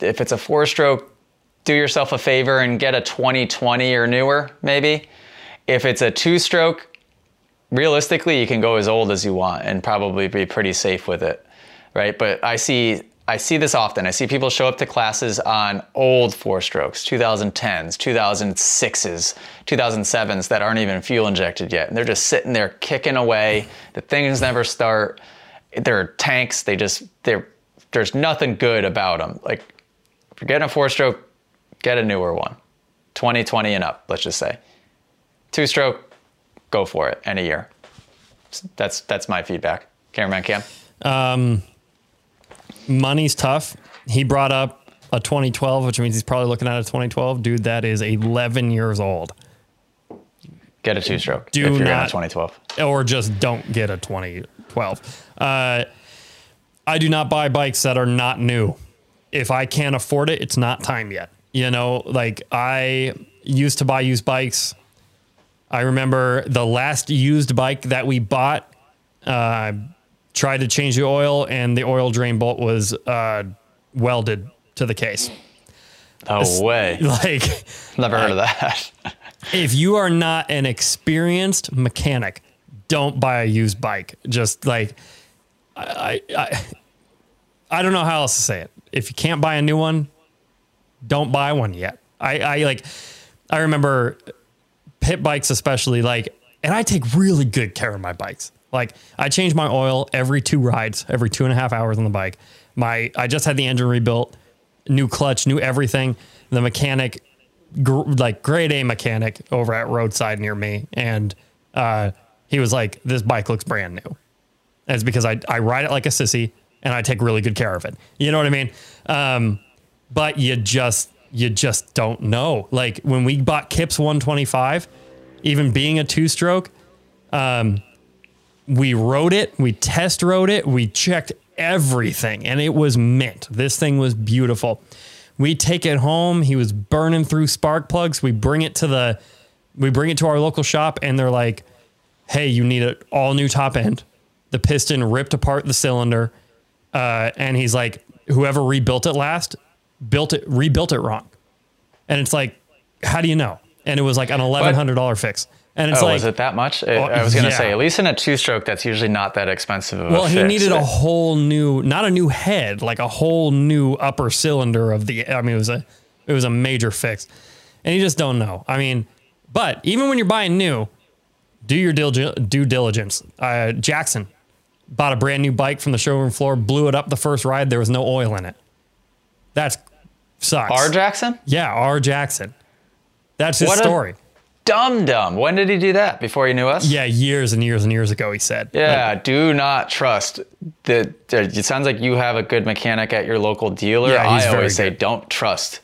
if it's a four stroke, do yourself a favor and get a twenty twenty or newer, maybe. If it's a two stroke, realistically, you can go as old as you want and probably be pretty safe with it, right? But I see I see this often. I see people show up to classes on old four-strokes, two thousand tens, two thousand sixes, two thousand sevens that aren't even fuel-injected yet. And they're just sitting there kicking away. The things never start. They're tanks. They just, they're, there's nothing good about them. Like, if you're getting a four-stroke, get a newer one. twenty twenty and up, let's just say. Two-stroke, go for it in a year. That's that's my feedback. Cameraman Cam. Um, money's tough. He brought up a twenty twelve, which means he's probably looking at a twenty twelve. Dude, that is eleven years old. Get a two-stroke Do if you're not, in a twenty twelve. Or just don't get a twenty twelve. Uh, I do not buy bikes that are not new. If I can't afford it, it's not time yet. You know, like I used to buy used bikes. I remember the last used bike that we bought, uh, tried to change the oil and the oil drain bolt was uh, welded to the case. No it's, way. Like, never heard uh, of that. If you are not an experienced mechanic, don't buy a used bike. Just like, I, I, I, I don't know how else to say it. If you can't buy a new one, don't buy one yet. I, I like, I remember... Pit bikes especially, like, and I take really good care of my bikes. Like, I change my oil every two rides, every two and a half hours on the bike. My, I just had the engine rebuilt, new clutch, new everything. The mechanic, gr like grade A mechanic over at Roadside near me. And uh, he was like, this bike looks brand new. And it's because I, I ride it like a sissy and I take really good care of it. You know what I mean? Um, but you just... you just don't know. Like when we bought Kip's one twenty-five, even being a two stroke, um, we rode it, we test rode it, we checked everything and it was mint. This thing was beautiful. We take it home. He was burning through spark plugs. We bring it to the, we bring it to our local shop and they're like, hey, you need an all new top end. The piston ripped apart the cylinder. Uh, and he's like, whoever rebuilt it last built it, rebuilt it wrong. And it's like, how do you know? And it was like an eleven hundred dollar fix. And it's oh, like, was it that much? It, well, I was going to yeah. say, at least in a two stroke, that's usually not that expensive. Of well, a he fix, needed but... a whole new, not a new head, like a whole new upper cylinder of the, I mean, it was a, it was a major fix, and you just don't know. I mean, but even when you're buying new, do your due diligence. Uh, Jackson bought a brand new bike from the showroom floor, blew it up the first ride. There was no oil in it. That's sucks. R. Jackson? Yeah. R. Jackson. That's his what story. Dumb, dumb. When did he do that? Before he knew us? Yeah, years and years and years ago, he said. Yeah, like, do not trust. The, it sounds like you have a good mechanic at your local dealer. Yeah, I always say don't trust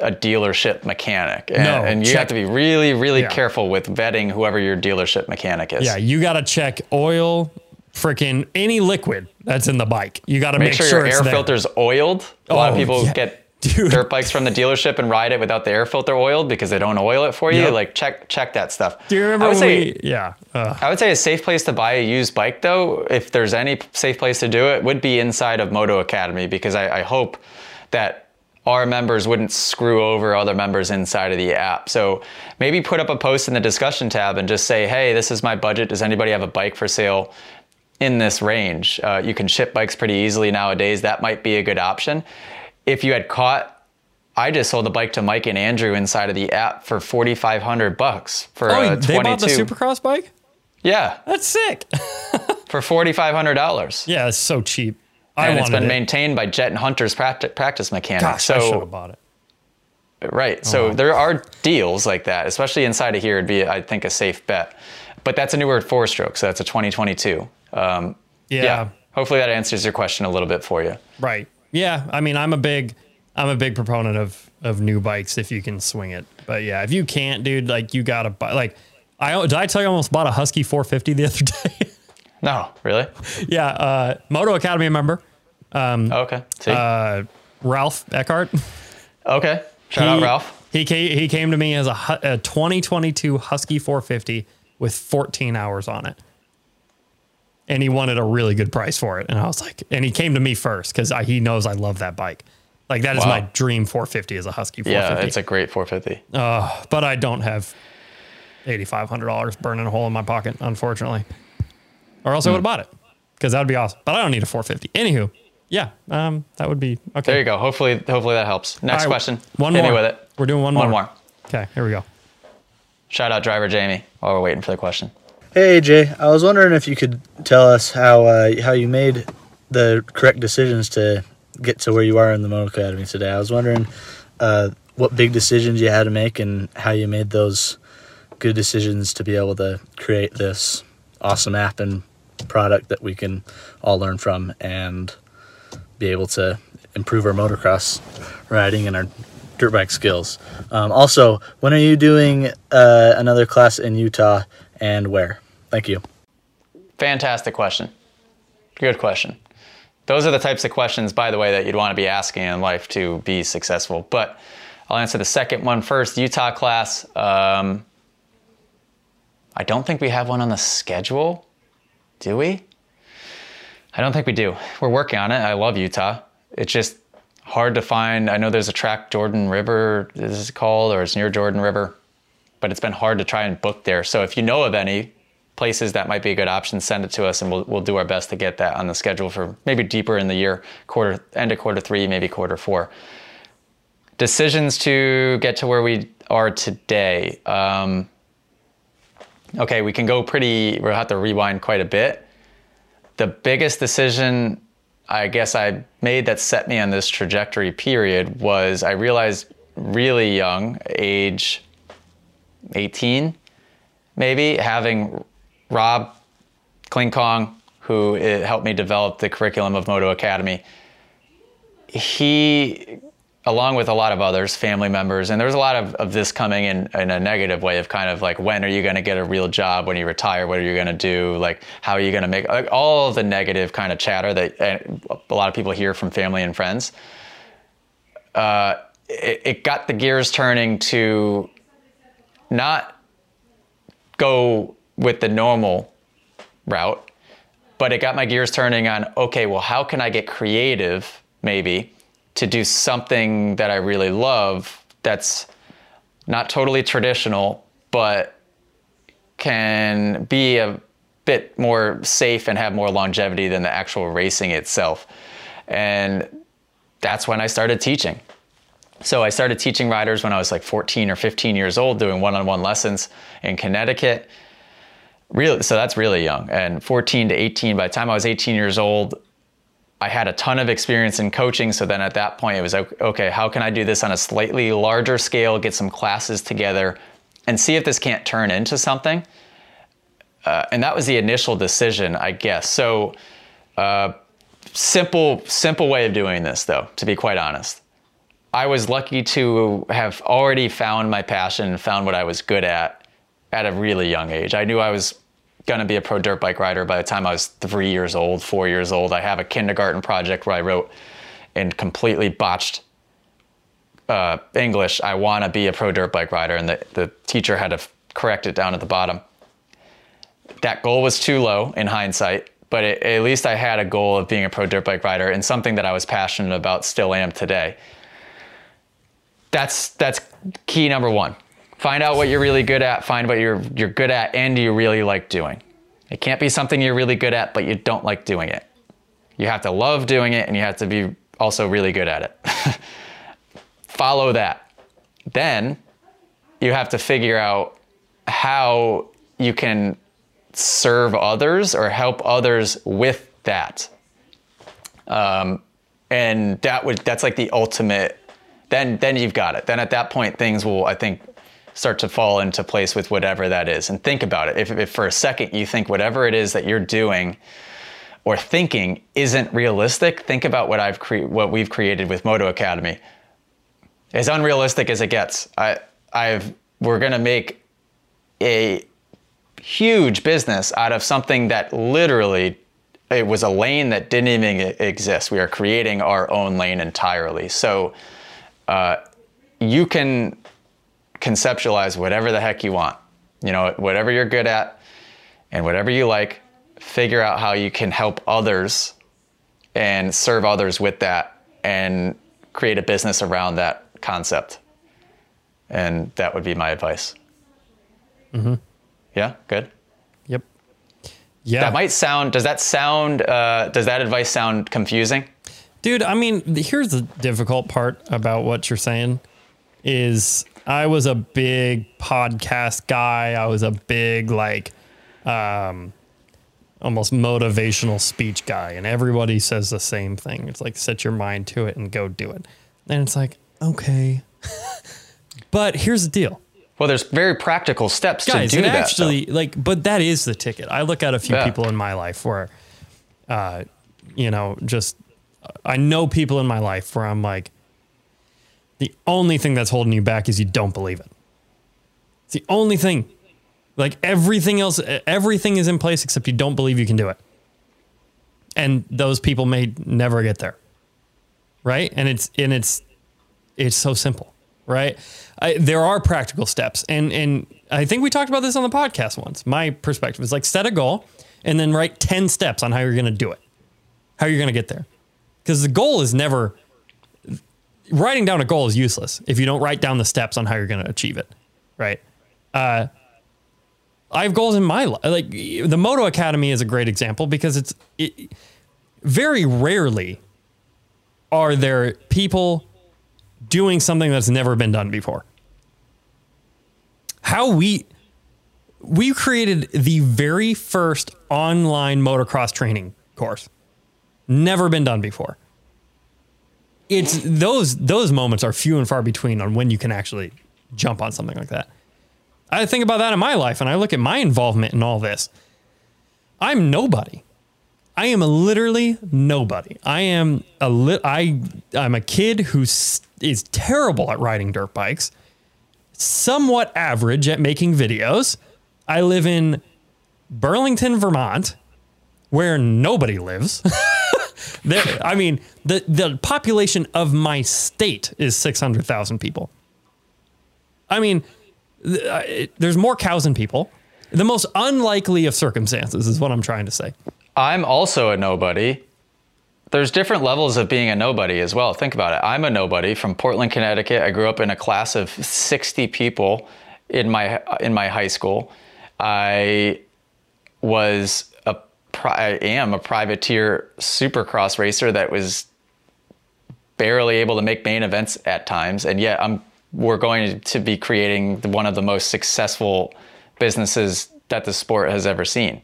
a dealership mechanic. And, no, and you check. have to be really, really yeah. careful with vetting whoever your dealership mechanic is. Yeah, you got to check oil, freaking any liquid that's in the bike. You got to make, make sure, sure your it's air there. filter's oiled. A oh, lot of people yeah. get... Dude. Dirt bikes from the dealership and ride it without the air filter oiled because they don't oil it for you. Yep. Like check, check that stuff. Do you remember? I would say, we, yeah. Uh. I would say a safe place to buy a used bike though, if there's any safe place to do it, would be inside of Moto Academy, because I, I hope that our members wouldn't screw over other members inside of the app. So maybe put up a post in the discussion tab and just say, hey, this is my budget. Does anybody have a bike for sale in this range? Uh, you can ship bikes pretty easily nowadays. That might be a good option. If you had caught, I just sold a bike to Mike and Andrew inside of the app for forty-five hundred bucks for oh, a twenty-two. They bought the Supercross bike? Yeah. That's sick. For forty-five hundred dollars. Yeah, it's so cheap. I and it's been it. maintained by Jet and Hunter's practice mechanics. Gosh, so, I should have bought it. Right. So oh. there are deals like that, especially inside of here. It'd be, I think, a safe bet. But that's a newer four-stroke, so that's a twenty twenty-two. Um, yeah. yeah. Hopefully that answers your question a little bit for you. Right. Yeah, I mean, I'm a big, I'm a big proponent of of new bikes if you can swing it. But yeah, if you can't, dude, like you gotta buy. Like, I did I tell you I almost bought a Husky four fifty the other day? No, really? Yeah, uh, Moto Academy member. Um, okay. See? Uh, Ralph Eckhart. Okay. Shout he, out Ralph. He came, he came to me as a, a twenty twenty-two Husky four fifty with fourteen hours on it. And he wanted a really good price for it. And I was like, and he came to me first because he knows I love that bike. Like that is wow. my dream four fifty is a Husky four fifty. Yeah, it's a great four fifty. Uh, but I don't have eighty-five hundred dollars burning a hole in my pocket, unfortunately. Or else mm. I would have bought it because that would be awesome. But I don't need a four fifty. Anywho, yeah, um, that would be okay. There you go. Hopefully hopefully that helps. Next right, question. One Hit more. Me with it. We're doing one, one more. One more. Okay, here we go. Shout out Driver Jamie while we're waiting for the question. Hey, Jay, I was wondering if you could tell us how uh, how you made the correct decisions to get to where you are in the Moto Academy today. I was wondering uh, what big decisions you had to make and how you made those good decisions to be able to create this awesome app and product that we can all learn from and be able to improve our motocross riding and our dirt bike skills. Um, also, when are you doing uh, another class in Utah and where? Thank you. Fantastic question. Good question. Those are the types of questions, by the way, that you'd want to be asking in life to be successful. But I'll answer the second one first. Utah class. Um, I don't think we have one on the schedule. Do we? I don't think we do. We're working on it. I love Utah. It's just hard to find. I know there's a track, Jordan River, is it called, or it's near Jordan River, but it's been hard to try and book there. So if you know of any places that might be a good option, send it to us and we'll we'll do our best to get that on the schedule for maybe deeper in the year, quarter end of quarter three, maybe quarter four. Decisions to get to where we are today. Um, okay, we can go pretty, we'll have to rewind quite a bit. The biggest decision I guess I made that set me on this trajectory period was I realized really young, age eighteen, maybe, having Rob Klingon, who helped me develop the curriculum of Moto Academy. He, along with a lot of others, family members, and there's a lot of, of this coming in, in a negative way of kind of like, when are you going to get a real job? When you retire, what are you going to do? Like, how are you going to make, like, all the negative kind of chatter that a lot of people hear from family and friends. Uh, it, it got the gears turning to not go with the normal route, but it got my gears turning on, okay, well, how can I get creative maybe, to do something that I really love that's not totally traditional, but can be a bit more safe and have more longevity than the actual racing itself. And that's when I started teaching. So I started teaching riders when I was like fourteen or fifteen years old, doing one-on-one lessons in Connecticut. Really, so that's really young. And fourteen to eighteen, by the time I was eighteen years old, I had a ton of experience in coaching. So then at that point it was like, okay, how can I do this on a slightly larger scale, get some classes together and see if this can't turn into something. Uh, and that was the initial decision, I guess. So uh, simple, simple way of doing this though, to be quite honest. I was lucky to have already found my passion, found what I was good at, at a really young age. I knew I was gonna be a pro dirt bike rider by the time I was three years old, four years old. I have a kindergarten project where I wrote in completely botched uh, English, I wanna be a pro dirt bike rider, and the, the teacher had to correct it down at the bottom. That goal was too low in hindsight, but it, at least I had a goal of being a pro dirt bike rider and something that I was passionate about, still am today. That's that's key number one. Find out what you're really good at, find what you're you're good at and you really like doing. It can't be something you're really good at, but you don't like doing it. You have to love doing it and you have to be also really good at it. Follow that. Then you have to figure out how you can serve others or help others with that. Um, and that would that's like the ultimate. Then, then you've got it. Then at that point, things will, I think, start to fall into place with whatever that is. And think about it. If, if for a second you think whatever it is that you're doing or thinking isn't realistic, think about what I've cre- what we've created with Moto Academy. As unrealistic as it gets, I, I've we're gonna make a huge business out of something that literally it was a lane that didn't even exist. We are creating our own lane entirely. So. Uh, you can conceptualize whatever the heck you want, you know, whatever you're good at and whatever you like, figure out how you can help others and serve others with that and create a business around that concept. And that would be my advice. Mm-hmm. Yeah. Good. Yep. Yeah. That might sound, does that sound, uh, does that advice sound confusing? Dude, I mean, here's the difficult part about what you're saying is I was a big podcast guy. I was a big, like, um, almost motivational speech guy. And everybody says the same thing. It's like, set your mind to it and go do it. And it's like, okay. But here's the deal. Well, there's very practical steps guys, to do that. Actually, though. like, but that is the ticket. I look at a few yeah. people in my life where, uh, you know, just... I know people in my life where I'm like, the only thing that's holding you back is you don't believe it. It's the only thing. Like everything else, everything is in place except you don't believe you can do it. And those people may never get there. Right? And it's and it's it's so simple, right? I, there are practical steps. And and I think we talked about this on the podcast once. My perspective is like set a goal and then write ten steps on how you're going to do it. How you're going to get there. Because the goal is never, writing down a goal is useless if you don't write down the steps on how you're going to achieve it, right? Uh, I have goals in my life. Like the Moto Academy is a great example because it's it, very rarely are there people doing something that's never been done before. How we, we created the very first online motocross training course. Never been done before. It's those those moments are few and far between on when you can actually jump on something like that. I think about that in my life and I look at my involvement in all this. I'm nobody. I am a literally nobody. I am a li- I I'm a kid who is terrible at riding dirt bikes. Somewhat average at making videos. I live in Burlington, Vermont, where nobody lives. There, I mean, the, the population of my state is six hundred thousand people. I mean, th- I, it, there's more cows than people. The most unlikely of circumstances is what I'm trying to say. I'm also a nobody. There's different levels of being a nobody as well. Think about it. I'm a nobody from Portland, Connecticut. I grew up in a class of sixty people in my in my high school. I was a I am a privateer Supercross racer that was barely able to make main events at times, and yet I'm we're going to be creating one of the most successful businesses that the sport has ever seen.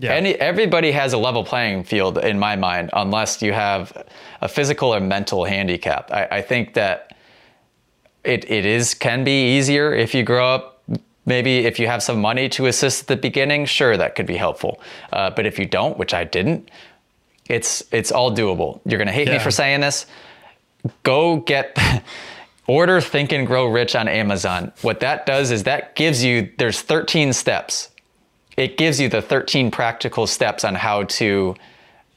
Yeah. Any, everybody has a level playing field in my mind, unless you have a physical or mental handicap. I, I think that it it is can be easier if you grow up. Maybe if you have some money to assist at the beginning, sure, that could be helpful. Uh, but if you don't, which I didn't, it's it's all doable. You're gonna hate yeah. me for saying this. Go get order Think and Grow Rich on Amazon. What that does is that gives you there's thirteen steps. It gives you the thirteen practical steps on how to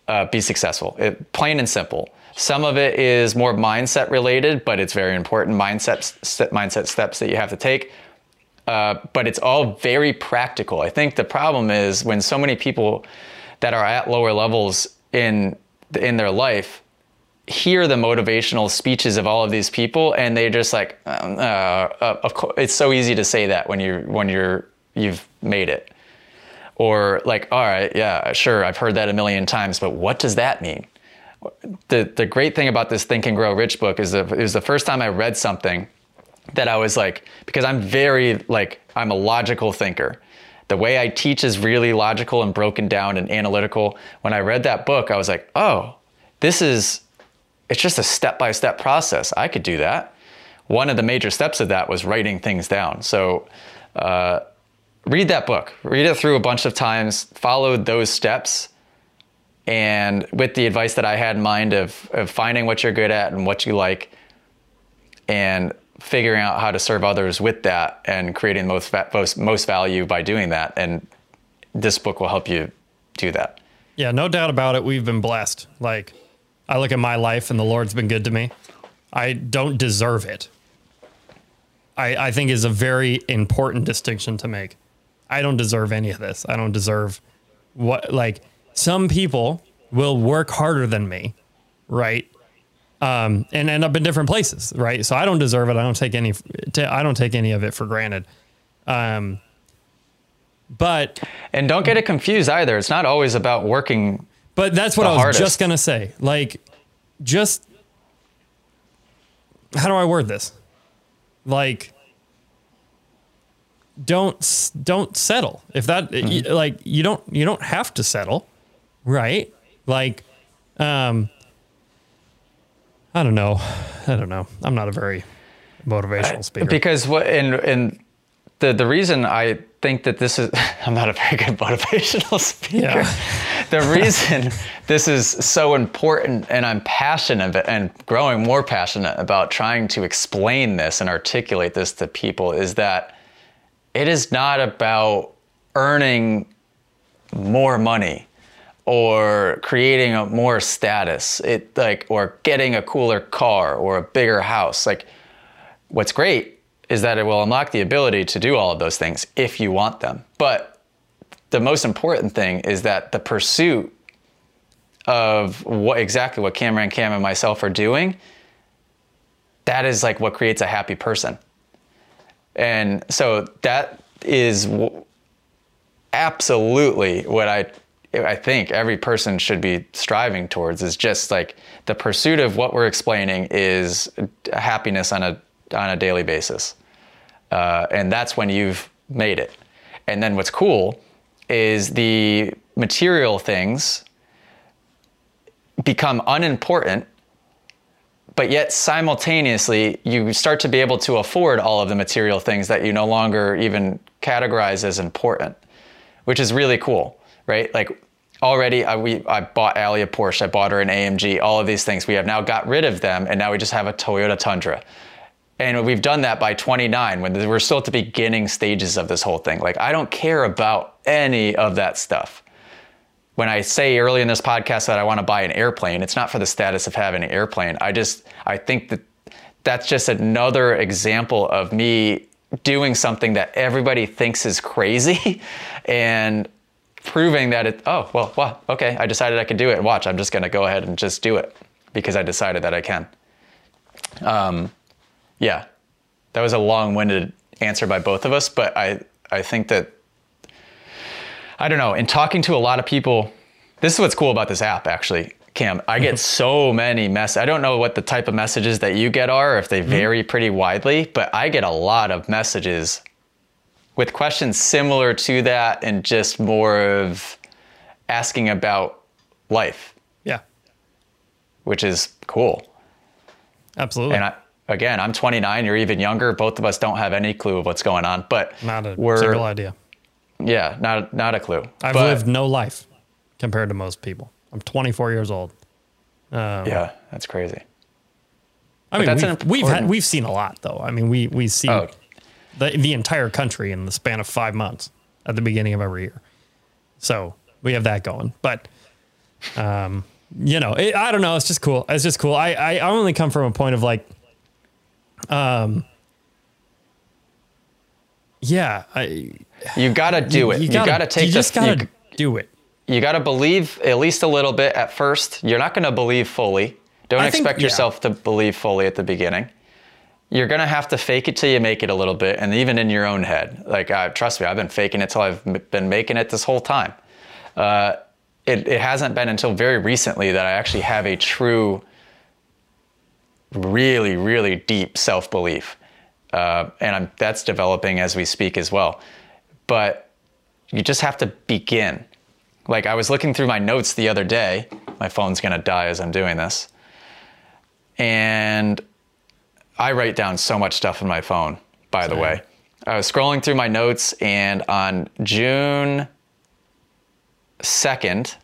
uh, be successful, it, plain and simple. Some of it is more mindset related, but it's very important mindset, st- mindset steps that you have to take. Uh, but it's all very practical. I think the problem is when so many people that are at lower levels in in their life hear the motivational speeches of all of these people, and they're just like, um, uh, uh, of course, it's so easy to say that when you when you're you've made it. Or like, all right, yeah, sure, I've heard that a million times, but what does that mean? The the great thing about this Think and Grow Rich book is that it was the first time I read something that I was like, because I'm very, like, I'm a logical thinker. The way I teach is really logical and broken down and analytical. When I read that book, I was like, oh, this is, it's just a step-by-step process. I could do that. One of the major steps of that was writing things down. So, uh, read that book, read it through a bunch of times, follow those steps. And with the advice that I had in mind of, of finding what you're good at and what you like and figuring out how to serve others with that and creating the most, most, most value by doing that. And this book will help you do that. Yeah, no doubt about it. We've been blessed. Like, I look at my life and the Lord's been good to me. I don't deserve it. I, I think is a very important distinction to make. I don't deserve any of this. I don't deserve what, like, some people will work harder than me, right? Um, and end up in different places, right? So I don't deserve it. I don't take any, t- I don't take any of it for granted. Um, but, and don't get it confused either. It's not always about working. But that's what I was hardest. just going to say. Like, just, how do I word this? Like, don't don't settle. If that mm-hmm. you, like you don't you don't have to settle, right? Like, um, I don't know, I don't know. I'm not a very motivational speaker. Because what and and the the reason I think that this is I'm not a very good motivational speaker. Yeah. The reason this is so important, and I'm passionate and growing more passionate about trying to explain this and articulate this to people, is that it is not about earning more money or creating a more status, it like or getting a cooler car or a bigger house. Like, what's great is that it will unlock the ability to do all of those things if you want them. But the most important thing is that the pursuit of what exactly what Cameron, Cam, and myself are doing, that is like what creates a happy person. And so that is w- absolutely what I I think every person should be striving towards, is just like the pursuit of what we're explaining is happiness on a on a daily basis. Uh, and that's when you've made it. And then what's cool is the material things become unimportant, but yet simultaneously you start to be able to afford all of the material things that you no longer even categorize as important, which is really cool, right? Like, already I, we, I bought Allie a Porsche, I bought her an A M G, all of these things. We have now got rid of them, and now we just have a Toyota Tundra. And we've done that by twenty-nine, when we're still at the beginning stages of this whole thing. Like, I don't care about any of that stuff. When I say early in this podcast that I want to buy an airplane, it's not for the status of having an airplane. I just, I think that that's just another example of me doing something that everybody thinks is crazy and proving that it, oh, well, well, okay, I decided I could do it. Watch, I'm just gonna go ahead and just do it because I decided that I can. Um, yeah, that was a long-winded answer by both of us, but I, I think that, I don't know, in talking to a lot of people, this is what's cool about this app, actually, Cam. I get so many messages. I don't know what the type of messages that you get are, if they vary pretty widely, but I get a lot of messages with questions similar to that and just more of asking about life. Yeah. Which is cool. Absolutely. And I, again, I'm twenty-nine, you're even younger. Both of us don't have any clue of what's going on, but not a we're, single idea. Yeah, not, not a clue. I've but, lived no life compared to most people. I'm twenty-four years old. Um, yeah, that's crazy. I mean, that's we've, important... we've, had, we've seen a lot, though. I mean, we, we see oh. the, the entire country in the span of five months at the beginning of every year. So we have that going. But, um, you know, it, I don't know. It's just cool. It's just cool. I, I only come from a point of like, um, yeah. I, you got to do you, it. You got to take this. You just got to do it. You got to believe at least a little bit at first. You're not going to believe fully. Don't I expect think, yeah. yourself to believe fully at the beginning. You're going to have to fake it till you make it a little bit. And even in your own head, like, uh, trust me, I've been faking it till I've been making it this whole time. Uh, it, it hasn't been until very recently that I actually have a true, really, really deep self-belief. Uh, and I'm, that's developing as we speak as well. But you just have to begin. Like, I was looking through my notes the other day. My phone's going to die as I'm doing this. And I write down so much stuff in my phone, by Sorry. the way. I was scrolling through my notes, and on June second,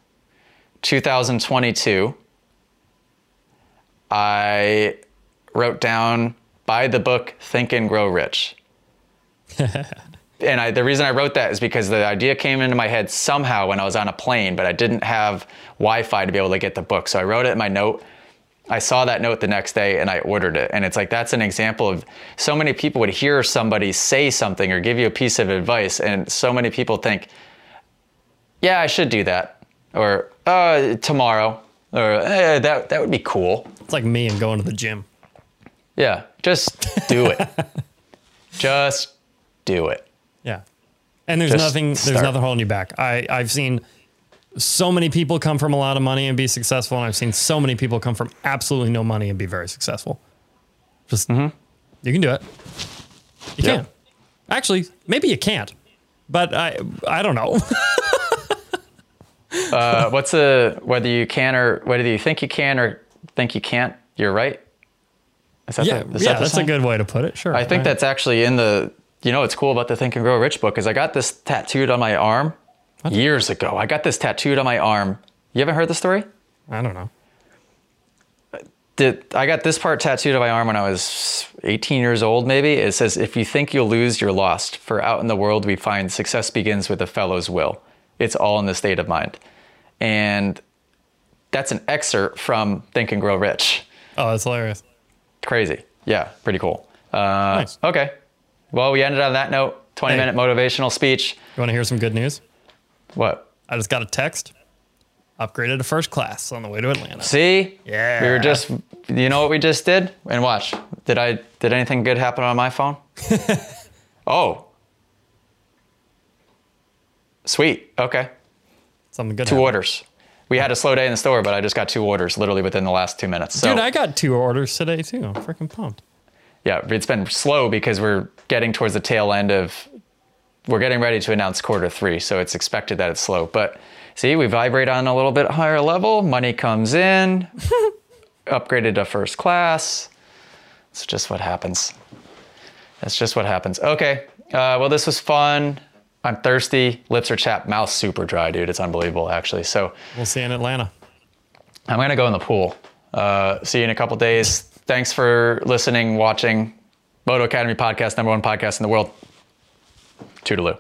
two thousand twenty-two, I wrote down, buy the book, Think and Grow Rich. And I, the reason I wrote that is because the idea came into my head somehow when I was on a plane, but I didn't have Wi-Fi to be able to get the book. So I wrote it in my note. I saw that note the next day and I ordered it. And it's like, that's an example of so many people would hear somebody say something or give you a piece of advice. And so many people think, yeah, I should do that. Or uh, tomorrow, or eh, that, that would be cool. It's like me and going to the gym. Yeah, just do it. Just do it. Yeah. And there's Just nothing, there's start. nothing holding you back. I I've seen so many people come from a lot of money and be successful. And I've seen so many people come from absolutely no money and be very successful. Just, mm-hmm. you can do it. You yeah. can. Actually, maybe you can't, but I, I don't know. uh, what's the, whether you can or whether you think you can or think you can't, you're right. Is that yeah. The, is yeah. That the that's sign? a good way to put it. Sure. I think right. that's actually in the, you know, what's cool about the Think and Grow Rich book is I got this tattooed on my arm what? years ago. I got this tattooed on my arm. You haven't heard the story? I don't know. Did, I got this part tattooed on my arm when I was eighteen years old, maybe. It says, if you think you'll lose, you're lost. For out in the world, we find success begins with a fellow's will. It's all in the state of mind. And that's an excerpt from Think and Grow Rich. Oh, that's hilarious. Crazy. Yeah, pretty cool. Uh, nice. Okay. Well, we ended on that note. twenty-minute hey, motivational speech. You want to hear some good news? What? I just got a text. Upgraded to first class on the way to Atlanta. See? Yeah. We were just, you know what we just did? And watch. Did I? Did anything good happen on my phone? Oh. Sweet. Okay. Something good. Two happened. orders. We had a slow day in the store, but I just got two orders literally within the last two minutes. So. Dude, I got two orders today too. I'm freaking pumped. Yeah, it's been slow because we're getting towards the tail end of, we're getting ready to announce quarter three, so it's expected that it's slow. But see, we vibrate on a little bit higher level, money comes in, upgraded to first class. It's just what happens. That's just what happens. Okay, uh, well, this was fun. I'm thirsty, lips are chapped, mouth's super dry, dude. It's unbelievable, actually. So we'll see you in Atlanta. I'm gonna go in the pool. Uh, see you in a couple days. Thanks for listening, watching. Moto Academy podcast, number one podcast in the world. Toodaloo.